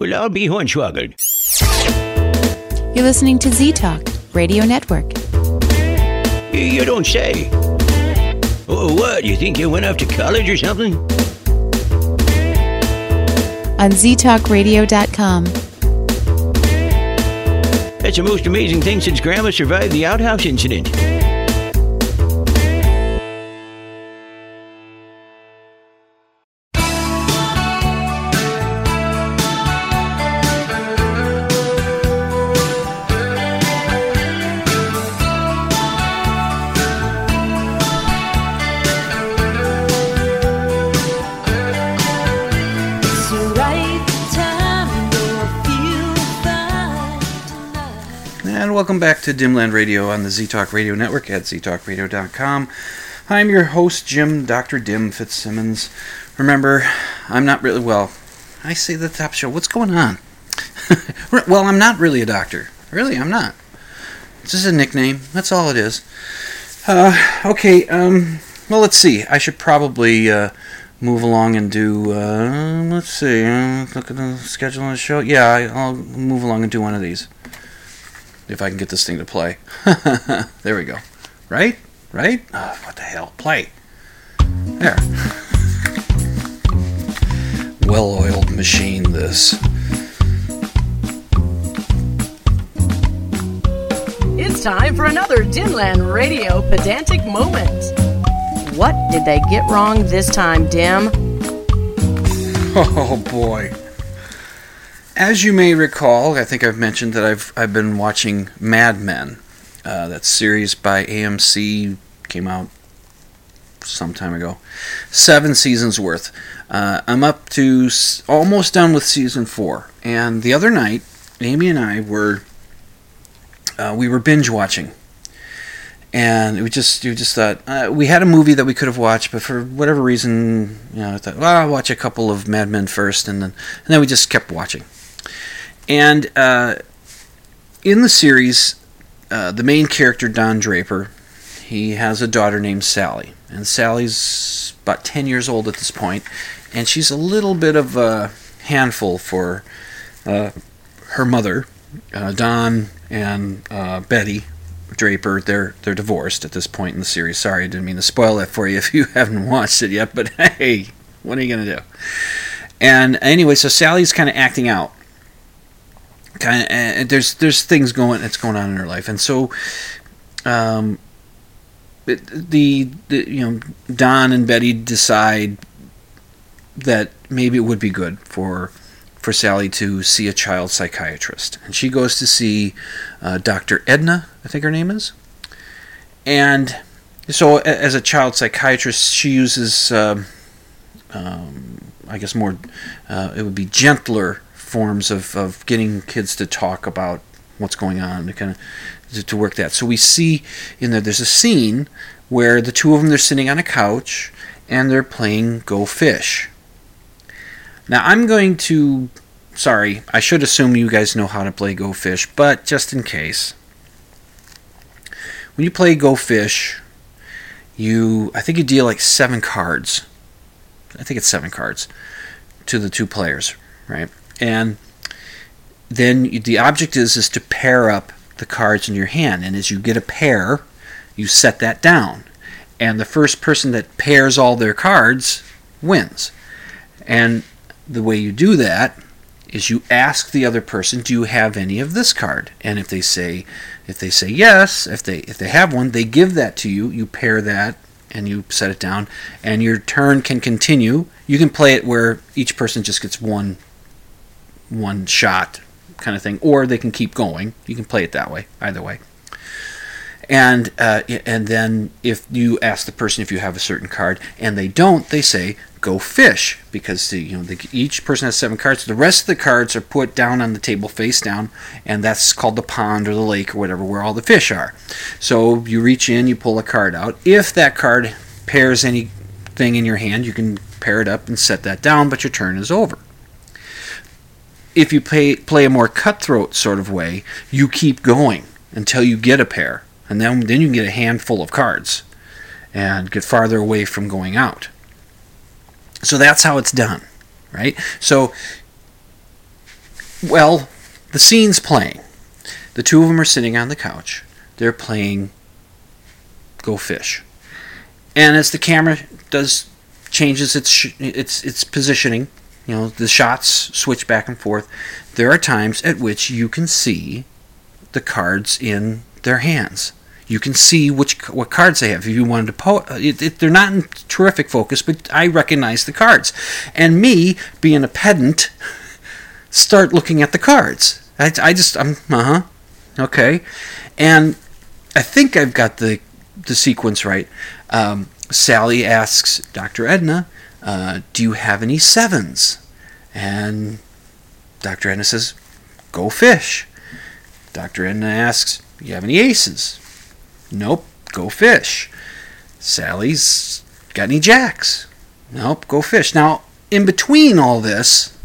We'll all be hornswoggled. You're listening to Z Talk Radio Network. You don't say. Oh, what? You think you went off to college or something? On Z Talk Radio dot com. That's the most amazing thing since Grandma survived the outhouse incident. Welcome back to Dimland Radio on the Z Talk Radio Network at z talk radio dot com. I'm your host, Jim, Doctor Dim Fitzsimmons. Remember, I'm not really, well, I say the top show. What's going on? Well, I'm not really a doctor. Really, I'm not. It's just a nickname. That's all it is. Uh, okay, um, well, let's see. I should probably uh, move along and do, uh, let's see, uh, look at the schedule on the show. Yeah, I'll move along and do one of these. If I can get this thing to play. There we go. Right? Right? Oh, what the hell? Play. There. Well-oiled machine, this. It's time for another Dimland Radio pedantic moment. What did they get wrong this time, Dim? Oh, boy. As you may recall, I think I've mentioned that I've I've been watching Mad Men. Uh, that series by A M C came out some time ago. Seven seasons worth. Uh, I'm up to s- almost done with season four. And the other night, Amy and I were uh, we were binge watching, and we just we just thought uh, we had a movie that we could have watched, but for whatever reason, you know, I thought, well, I'll watch a couple of Mad Men first, and then and then we just kept watching. And uh, in the series, uh, the main character, Don Draper, he has a daughter named Sally. And Sally's about ten years old at this point, and she's a little bit of a handful for uh, her mother, uh, Don and uh, Betty Draper. They're they're divorced at this point in the series. Sorry, I didn't mean to spoil that for you if you haven't watched it yet, but hey, what are you going to do? And anyway, so Sally's kind of acting out. Kind of, and there's there's things going that's going on in her life, and so, um, it, the, the you know Don and Betty decide that maybe it would be good for for Sally to see a child psychiatrist, and she goes to see uh, Doctor Edna, I think her name is, and so as a child psychiatrist, she uses, um, um, I guess more, uh, it would be gentler forms of, of getting kids to talk about what's going on to kind of to, to work that. So we see in there there's a scene where the two of them, they're sitting on a couch and they're playing Go Fish. Now I'm going to, sorry, I should assume you guys know how to play Go Fish, but just in case, when you play Go Fish, you I think you deal like seven cards. I think it's seven cards to the two players, right? And then you, the object is is to pair up the cards in your hand. And as you get a pair, you set that down. And the first person that pairs all their cards wins. And the way you do that is you ask the other person, do you have any of this card? And if they say if they say yes, if they if they have one, they give that to you. You pair that and you set it down. And your turn can continue. You can play it where each person just gets one one shot kind of thing, or they can keep going. You can play it that way, either way. And uh, and then if you ask the person if you have a certain card, and they don't, they say, go fish, because the, you know, the, each person has seven cards. The rest of the cards are put down on the table face down, and that's called the pond or the lake or whatever, where all the fish are. So you reach in, you pull a card out. If that card pairs anything in your hand, you can pair it up and set that down, but your turn is over. If you play, play a more cutthroat sort of way, you keep going until you get a pair. And then, then you can get a handful of cards and get farther away from going out. So that's how it's done, right? So, well, the scene's playing. The two of them are sitting on the couch. They're playing Go Fish. And as the camera does changes its sh- its its positioning, you know, the shots switch back and forth, there are times at which you can see the cards in their hands. You can see which what cards they have. If you wanted to po- it, it, they're not in terrific focus, but I recognize the cards. And me, being a pedant, start looking at the cards. I, I just, I'm, uh-huh, okay. And I think I've got the, the sequence right. Um, Sally asks Doctor Edna, uh, do you have any sevens? And Doctor Edna says, go fish. Doctor Edna asks, you have any aces? Nope, go fish. Sally's got any jacks? Nope, go fish. Now, in between all this,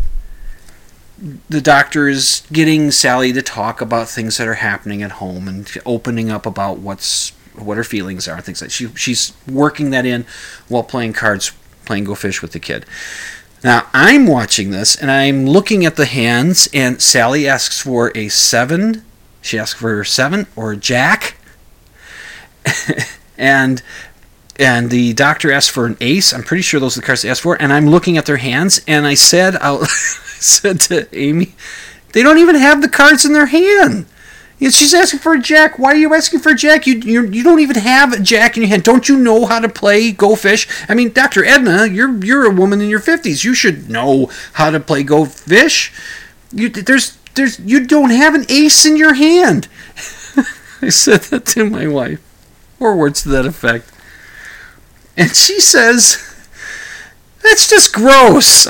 the doctor is getting Sally to talk about things that are happening at home and opening up about what's what her feelings are and things like that. She, she's working that in while playing cards, playing Go Fish with the kid. Now, I'm watching this, and I'm looking at the hands, and Sally asks for a seven. She asked for a seven or a jack, and and the doctor asked for an ace. I'm pretty sure those are the cards they asked for. And I'm looking at their hands, and I said, I said to Amy, they don't even have the cards in their hand. You know, she's asking for a jack. Why are you asking for a jack? You you you don't even have a jack in your hand. Don't you know how to play Go Fish? I mean, Doctor Edna, you're you're a woman in your fifties. You should know how to play Go Fish. You there's. There's, you don't have an ace in your hand. I said that to my wife, or words to that effect. And she says, that's just gross.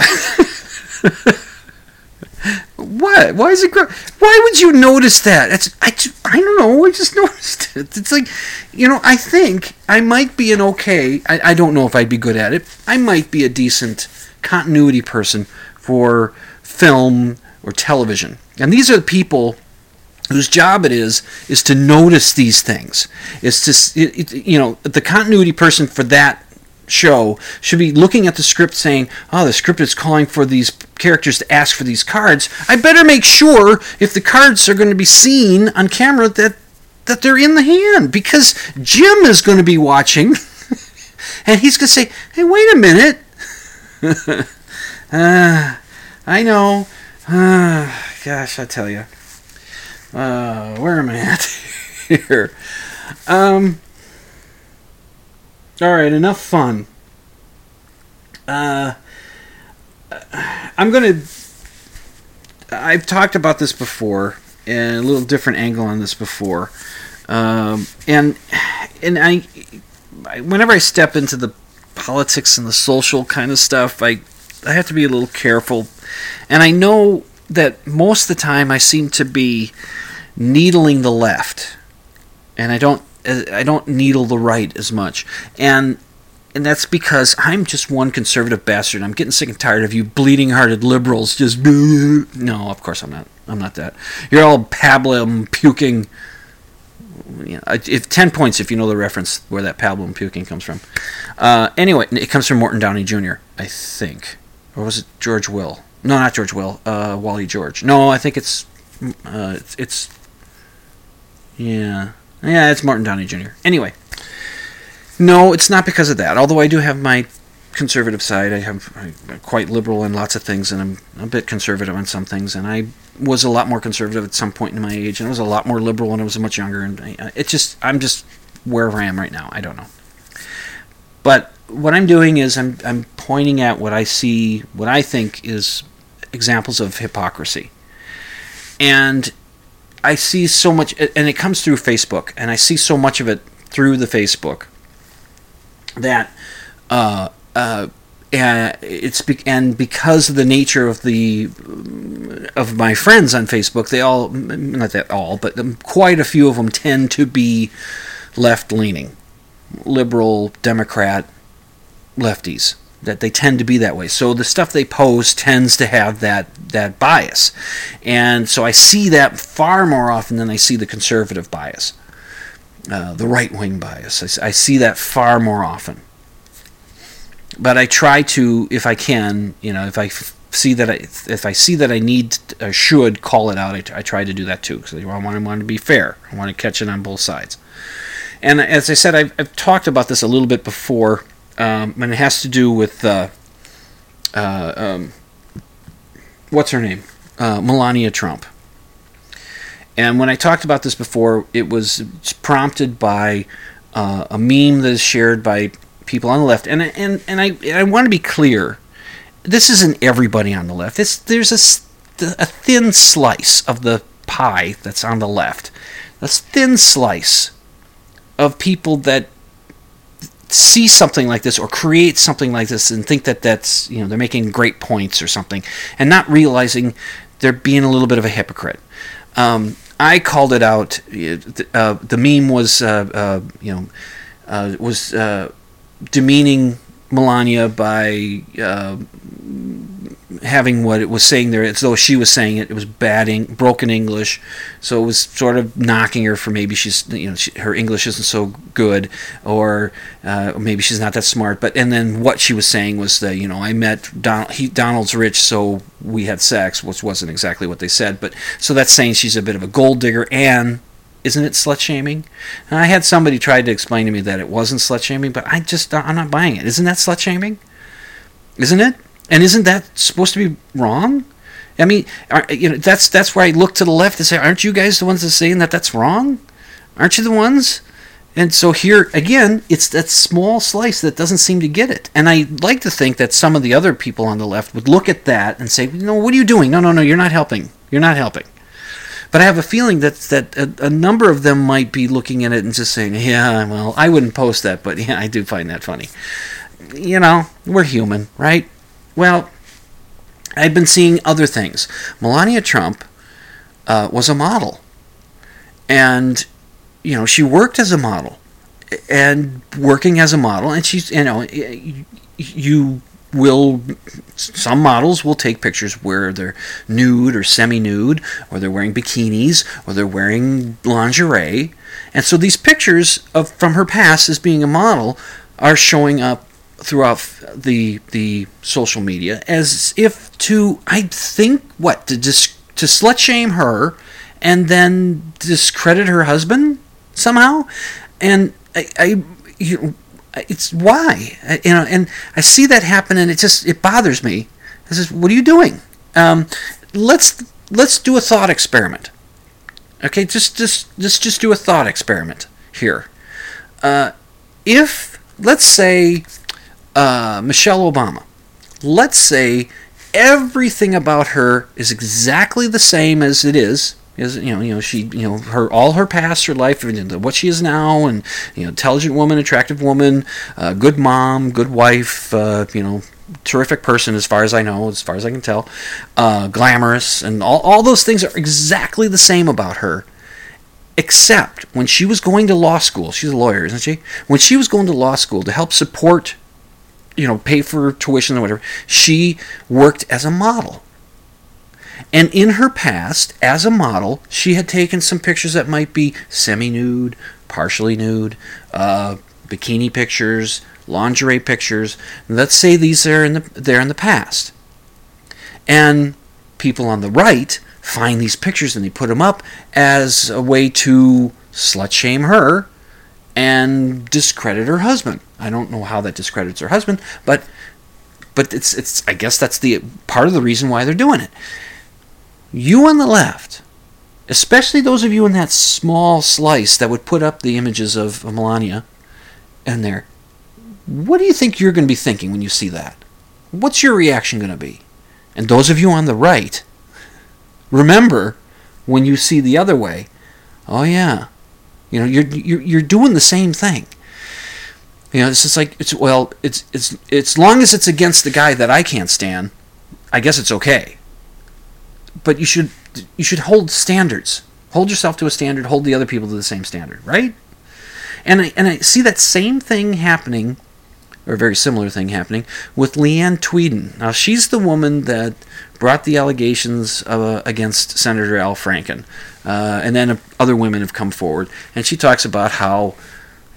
What? Why is it gross? Why would you notice that? It's, I, I don't know. I just noticed it. It's like, you know, I think I might be an okay, I, I don't know if I'd be good at it. I might be a decent continuity person for film or television. And these are the people whose job it is is to notice these things. It's just, it, it, you know, the continuity person for that show should be looking at the script saying, oh, the script is calling for these characters to ask for these cards. I better make sure if the cards are going to be seen on camera that, that they're in the hand, because Jim is going to be watching and he's going to say, hey, wait a minute. uh, I know. Ah, gosh, I tell you. Uh, where am I at here? Um, all right, enough fun. Uh, I'm going to... I've talked about this before, and a little different angle on this before. Um, and and I, whenever I step into the politics and the social kind of stuff, I, I have to be a little careful. And I know that most of the time I seem to be needling the left, and I don't I don't needle the right as much, and and that's because I'm just one conservative bastard. I'm getting sick and tired of you bleeding-hearted liberals. Just no, of course I'm not. I'm not that. You're all pablum puking. You know, if ten points if you know the reference where that pablum puking comes from. Uh, anyway, it comes from Morton Downey Junior, I think, or was it George Will? No, not George Will. Uh, Wally George. No, I think it's, uh, it's, it's, yeah, yeah, it's Martin Downey Junior Anyway, no, it's not because of that. Although I do have my conservative side, I have I'm quite liberal in lots of things, and I'm a bit conservative on some things. And I was a lot more conservative at some point in my age, and I was a lot more liberal when I was much younger. And I, it's just, I'm just wherever I am right now. I don't know, but what I'm doing is I'm I'm pointing at what I see, what I think is examples of hypocrisy. And I see so much, and it comes through Facebook, and I see so much of it through the Facebook that uh, uh, and it's be- and because of the nature of the of my friends on Facebook, they all, not that all, but quite a few of them tend to be left-leaning, liberal, Democrat, lefties. That they tend to be that way. So the stuff they post tends to have that that bias. And so I see that far more often than I see the conservative bias, uh, the right-wing bias. I, I see that far more often. But I try to, if I can, you know, if I f- see that I, if I see that I need or should call it out, I, t- I try to do that too, because I want, I want to be fair. I want to catch it on both sides. And as I said, I've, I've talked about this a little bit before. Um, and it has to do with uh, uh, um, what's her name, uh, Melania Trump. And when I talked about this before, it was prompted by uh, a meme that is shared by people on the left. And and and I and I want to be clear, this isn't everybody on the left. It's, there's a, a thin slice of the pie that's on the left. This thin slice of people that see something like this or create something like this and think that that's, you know, they're making great points or something, and not realizing they're being a little bit of a hypocrite. Um, I called it out. Uh, the meme was, uh, uh, you know, uh, was uh, demeaning Melania by uh, having what it was saying there, as though she was saying it. It was bad, en- broken English, so it was sort of knocking her for maybe she's, you know, she, her English isn't so good, or uh, maybe she's not that smart. But and then what she was saying was that, you know, I met Don- he, Donald's rich, so we had sex, which wasn't exactly what they said. But so that's saying she's a bit of a gold digger, and isn't it slut shaming? And I had somebody try to explain to me that it wasn't slut shaming, but I just I'm not buying it. Isn't that slut shaming? Isn't it? And isn't that supposed to be wrong? I mean, are, you know, that's that's where I look to the left and say, aren't you guys the ones that are saying that that's wrong? Aren't you the ones? And so here again, it's that small slice that doesn't seem to get it. And I like to think that some of the other people on the left would look at that and say, no, what are you doing? No, no, no, you're not helping. You're not helping. But I have a feeling that that a, a number of them might be looking at it and just saying, yeah, well, I wouldn't post that, but yeah, I do find that funny. You know, we're human, right? Well, I've been seeing other things. Melania Trump uh, was a model. And, you know, she worked as a model. And working as a model, and she's, you know, you will, some models will take pictures where they're nude or semi-nude, or they're wearing bikinis, or they're wearing lingerie. And so these pictures of from her past as being a model are showing up throughout the the social media, as if to, I think, what, to dis, to slut shame her and then discredit her husband somehow. And I, I you know, it's why I, you know, and I see that happen, and it just it bothers me. I says, what are you doing? Um, let's let's do a thought experiment. Okay, just just let's just do a thought experiment here. Uh, if let's say. Uh, Michelle Obama. Let's say everything about her is exactly the same as it is. Is you know, you know, she, you know, her all her past, her life, what she is now, and you know, intelligent woman, attractive woman, uh, good mom, good wife, uh, you know, terrific person as far as I know, as far as I can tell, uh, glamorous, and all all those things are exactly the same about her. Except when she was going to law school, she's a lawyer, isn't she? When she was going to law school to help support, you know, pay for tuition or whatever, she worked as a model. And in her past, as a model, she had taken some pictures that might be semi-nude, partially nude, uh, bikini pictures, lingerie pictures. Let's say these are in the, they're in the past. And people on the right find these pictures and they put them up as a way to slut shame her and discredit her husband. I don't know how that discredits her husband, but but it's it's. I guess that's the part of the reason why they're doing it. You on the left, especially those of you in that small slice that would put up the images of Melania in there, what do you think you're going to be thinking when you see that? What's your reaction going to be? And those of you on the right, remember when you see the other way, oh yeah, you know, you're you're, you're doing the same thing. You know, it's just like, it's well, it's it's as long as it's against the guy that I can't stand, I guess it's okay. But you should you should hold standards. Hold yourself to a standard. Hold the other people to the same standard, right? And I, and I see that same thing happening, or a very similar thing happening, with Leanne Tweeden. Now, she's the woman that brought the allegations uh, against Senator Al Franken, uh, and then other women have come forward, and she talks about how,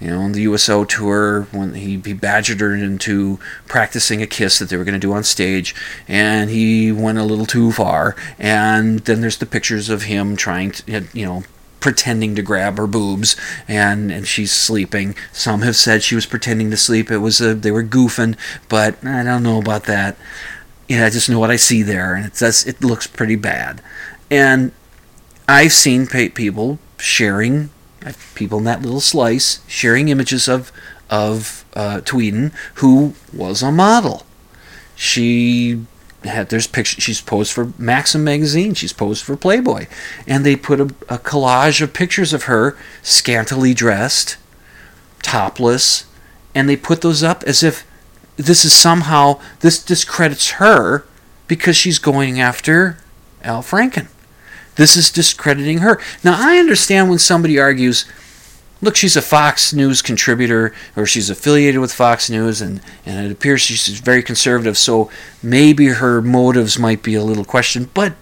you know, on the U S O tour, when he, he badgered her into practicing a kiss that they were going to do on stage, and he went a little too far. And then there's the pictures of him trying to, you know, pretending to grab her boobs, and, and she's sleeping. Some have said she was pretending to sleep. It was a, they were goofing, but I don't know about that. You know, I just know what I see there, and it says it looks pretty bad. And I've seen people sharing. People in that little slice sharing images of of uh, Tweeden, who was a model. She had there's pictures. She's posed for Maxim magazine. She's posed for Playboy, and they put a, a collage of pictures of her scantily dressed, topless, and they put those up as if this is somehow this discredits her because she's going after Al Franken. This is discrediting her. Now, I understand when somebody argues, look, she's a Fox News contributor, or she's affiliated with Fox News, and, and it appears she's very conservative, so maybe her motives might be a little questioned. But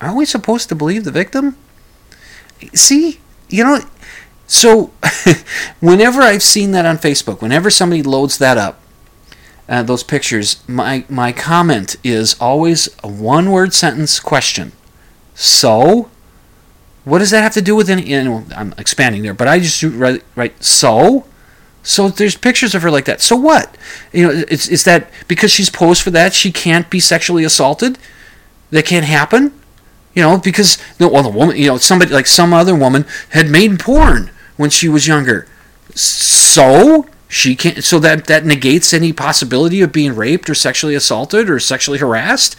are we supposed to believe the victim? See, you know, so whenever I've seen that on Facebook, whenever somebody loads that up, uh, those pictures, my, my comment is always a one-word sentence question. So, what does that have to do with any? And well, I'm expanding there, but I just write, write so. So there's pictures of her like that. So what? You know, it's is that because she's posed for that she can't be sexually assaulted? That can't happen. You know, because no, well, the woman, you know, somebody like some other woman had made porn when she was younger. So she can't. So that that negates any possibility of being raped or sexually assaulted or sexually harassed.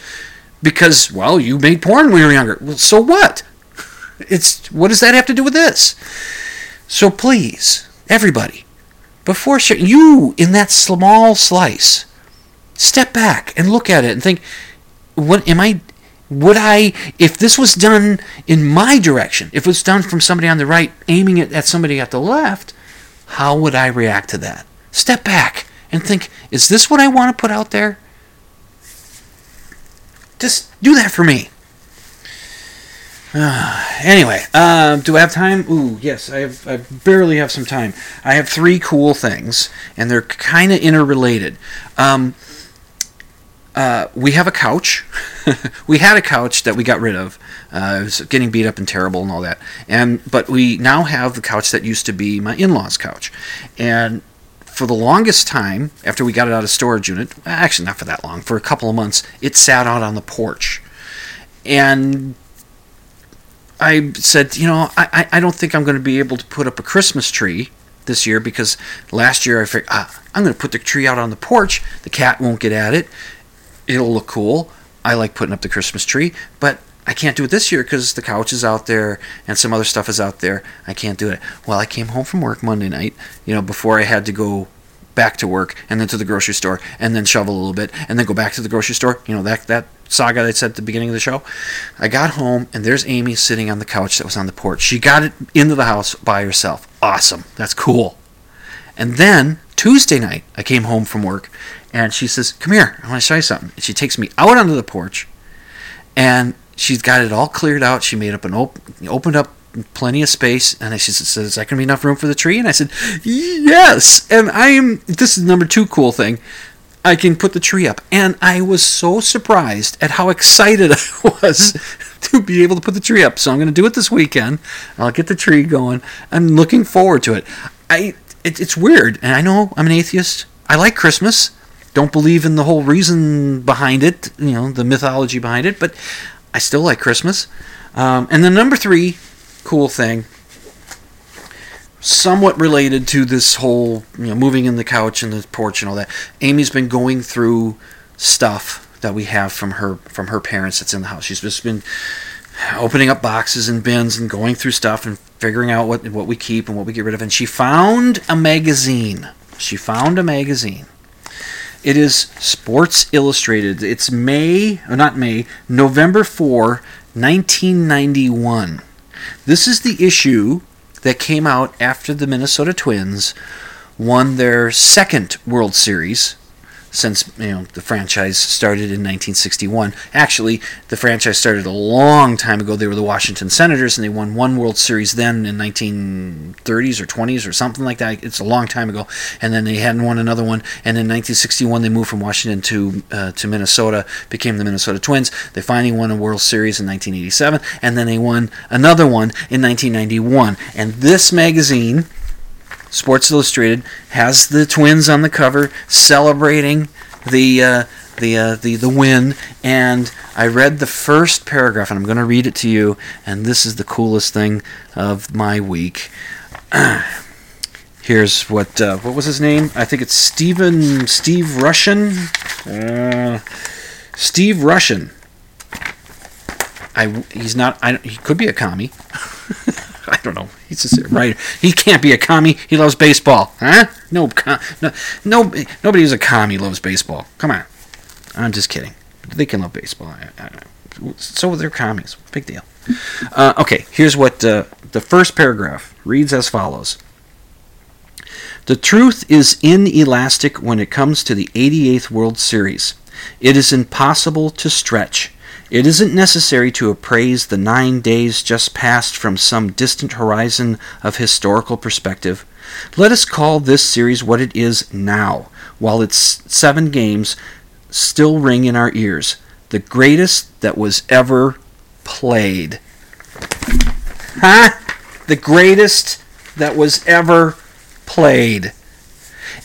Because, well, you made porn when you were younger. Well, so what? It's what does that have to do with this? So please, everybody, before sharing, you in that small slice, step back and look at it and think, what am I? Would I, if this was done in my direction, if it was done from somebody on the right aiming it at somebody at the left, how would I react to that? Step back and think, is this what I want to put out there? Just do that for me. Uh, anyway, uh, do I have time? Ooh, yes, I have. I barely have some time. I have three cool things, and they're kind of interrelated. Um, uh, we have a couch. We had a couch that we got rid of. Uh, it was getting beat up and terrible and all that. And but we now have the couch that used to be my in-laws' couch, and. For the longest time, after we got it out of storage unit, actually not for that long, for a couple of months, it sat out on the porch. And I said, you know, I, I don't think I'm going to be able to put up a Christmas tree this year because last year I figured, ah, I'm going to put the tree out on the porch. The cat won't get at it. It'll look cool. I like putting up the Christmas tree, but I can't do it this year because the couch is out there and some other stuff is out there. I can't do it. Well, I came home from work Monday night, you know, before I had to go back to work and then to the grocery store and then shovel a little bit and then go back to the grocery store. You know, that that saga that I said at the beginning of the show. I got home and there's Amy sitting on the couch that was on the porch. She got it into the house by herself. Awesome. That's cool. And then Tuesday night, I came home from work and she says, come here, I want to show you something. And she takes me out onto the porch and she's got it all cleared out. She made up an op- opened up plenty of space, and she says, "Is that going to be enough room for the tree?" And I said, "Yes." And I am. This is number two cool thing. I can put the tree up, and I was so surprised at how excited I was to be able to put the tree up. So I'm going to do it this weekend. I'll get the tree going. I'm looking forward to it. I. It, it's weird, and I know I'm an atheist. I like Christmas. Don't believe in the whole reason behind it. You know, the mythology behind it, but. I still like Christmas. Um, and the number three cool thing, somewhat related to this whole, you know, moving in the couch and the porch and all that, Amy's been going through stuff that we have from her from her parents that's in the house. She's just been opening up boxes and bins and going through stuff and figuring out what what we keep and what we get rid of. And she found a magazine. She found a magazine. It is Sports Illustrated. It's May, or not May, November fourth, nineteen ninety-one. This is the issue that came out after the Minnesota Twins won their second World Series since, you know, the franchise started in nineteen sixty-one. Actually, the franchise started a long time ago. They were the Washington Senators, and they won one World Series then in nineteen thirties or twenties or something like that. It's a long time ago. And then they hadn't won another one. And in nineteen sixty-one, they moved from Washington to uh, to Minnesota, became the Minnesota Twins. They finally won a World Series in nineteen eighty-seven, and then they won another one in nineteen ninety-one. And this magazine, Sports Illustrated, has the Twins on the cover celebrating the uh, the uh, the the win, and I read the first paragraph, and I'm going to read it to you, and this is the coolest thing of my week. Here's what uh, what was his name? I think it's Stephen Steve Russian. Uh, Steve Russian. I he's not. I, he could be a commie. I don't know. He's just a writer. He can't be a commie. He loves baseball. Huh? No, com- no, no, nobody who's a commie loves baseball. Come on. I'm just kidding. They can love baseball. I, I, so they're commies. Big deal. Uh, okay, here's what uh, the first paragraph reads as follows. The truth is inelastic when it comes to the eighty-eighth World Series. It is impossible to stretch. It isn't necessary to appraise the nine days just passed from some distant horizon of historical perspective. Let us call this series what it is now, while its seven games still ring in our ears. The greatest that was ever played. Huh? The greatest that was ever played.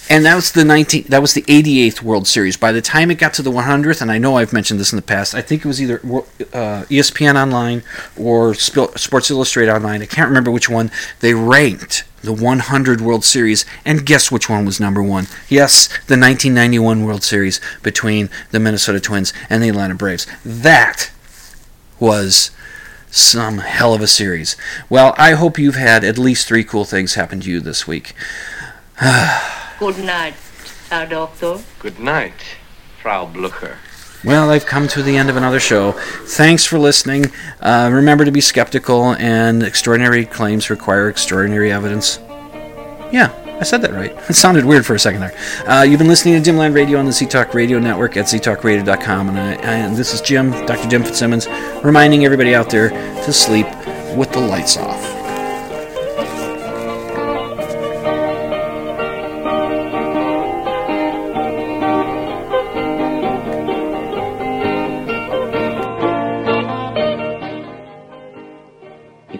And that was the nineteenth. That was the eighty-eighth World Series. By the time it got to the hundredth, and I know I've mentioned this in the past, I think it was either uh, E S P N Online or Sports Illustrated Online. I can't remember which one. They ranked the one hundred World Series, and guess which one was number one? Yes, the nineteen ninety-one World Series between the Minnesota Twins and the Atlanta Braves. That was some hell of a series. Well, I hope you've had at least three cool things happen to you this week. Good night, Herr Doctor. Good night, Frau Blucher. Well, I've come to the end of another show. Thanks for listening. Uh, remember to be skeptical, and extraordinary claims require extraordinary evidence. Yeah, I said that right. It sounded weird for a second there. Uh, you've been listening to Dimland Radio on the Z Talk Radio Network at z talk radio dot com, and, I, and this is Jim, Doctor Jim Fitzsimmons, reminding everybody out there to sleep with the lights off. You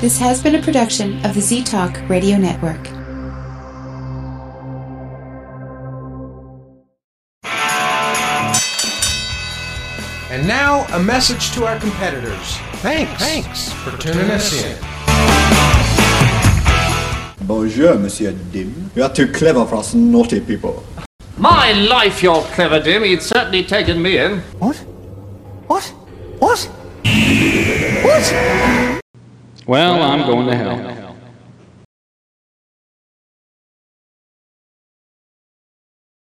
This has been a production of the Z Talk Radio Network. And now, a message to our competitors. Thanks, Thanks for tuning us in. Bonjour, Monsieur Dim. You are too clever for us naughty people. My life, you're clever, Dim. You'd certainly taken me in. What? What? What? What? Well, I'm going to hell.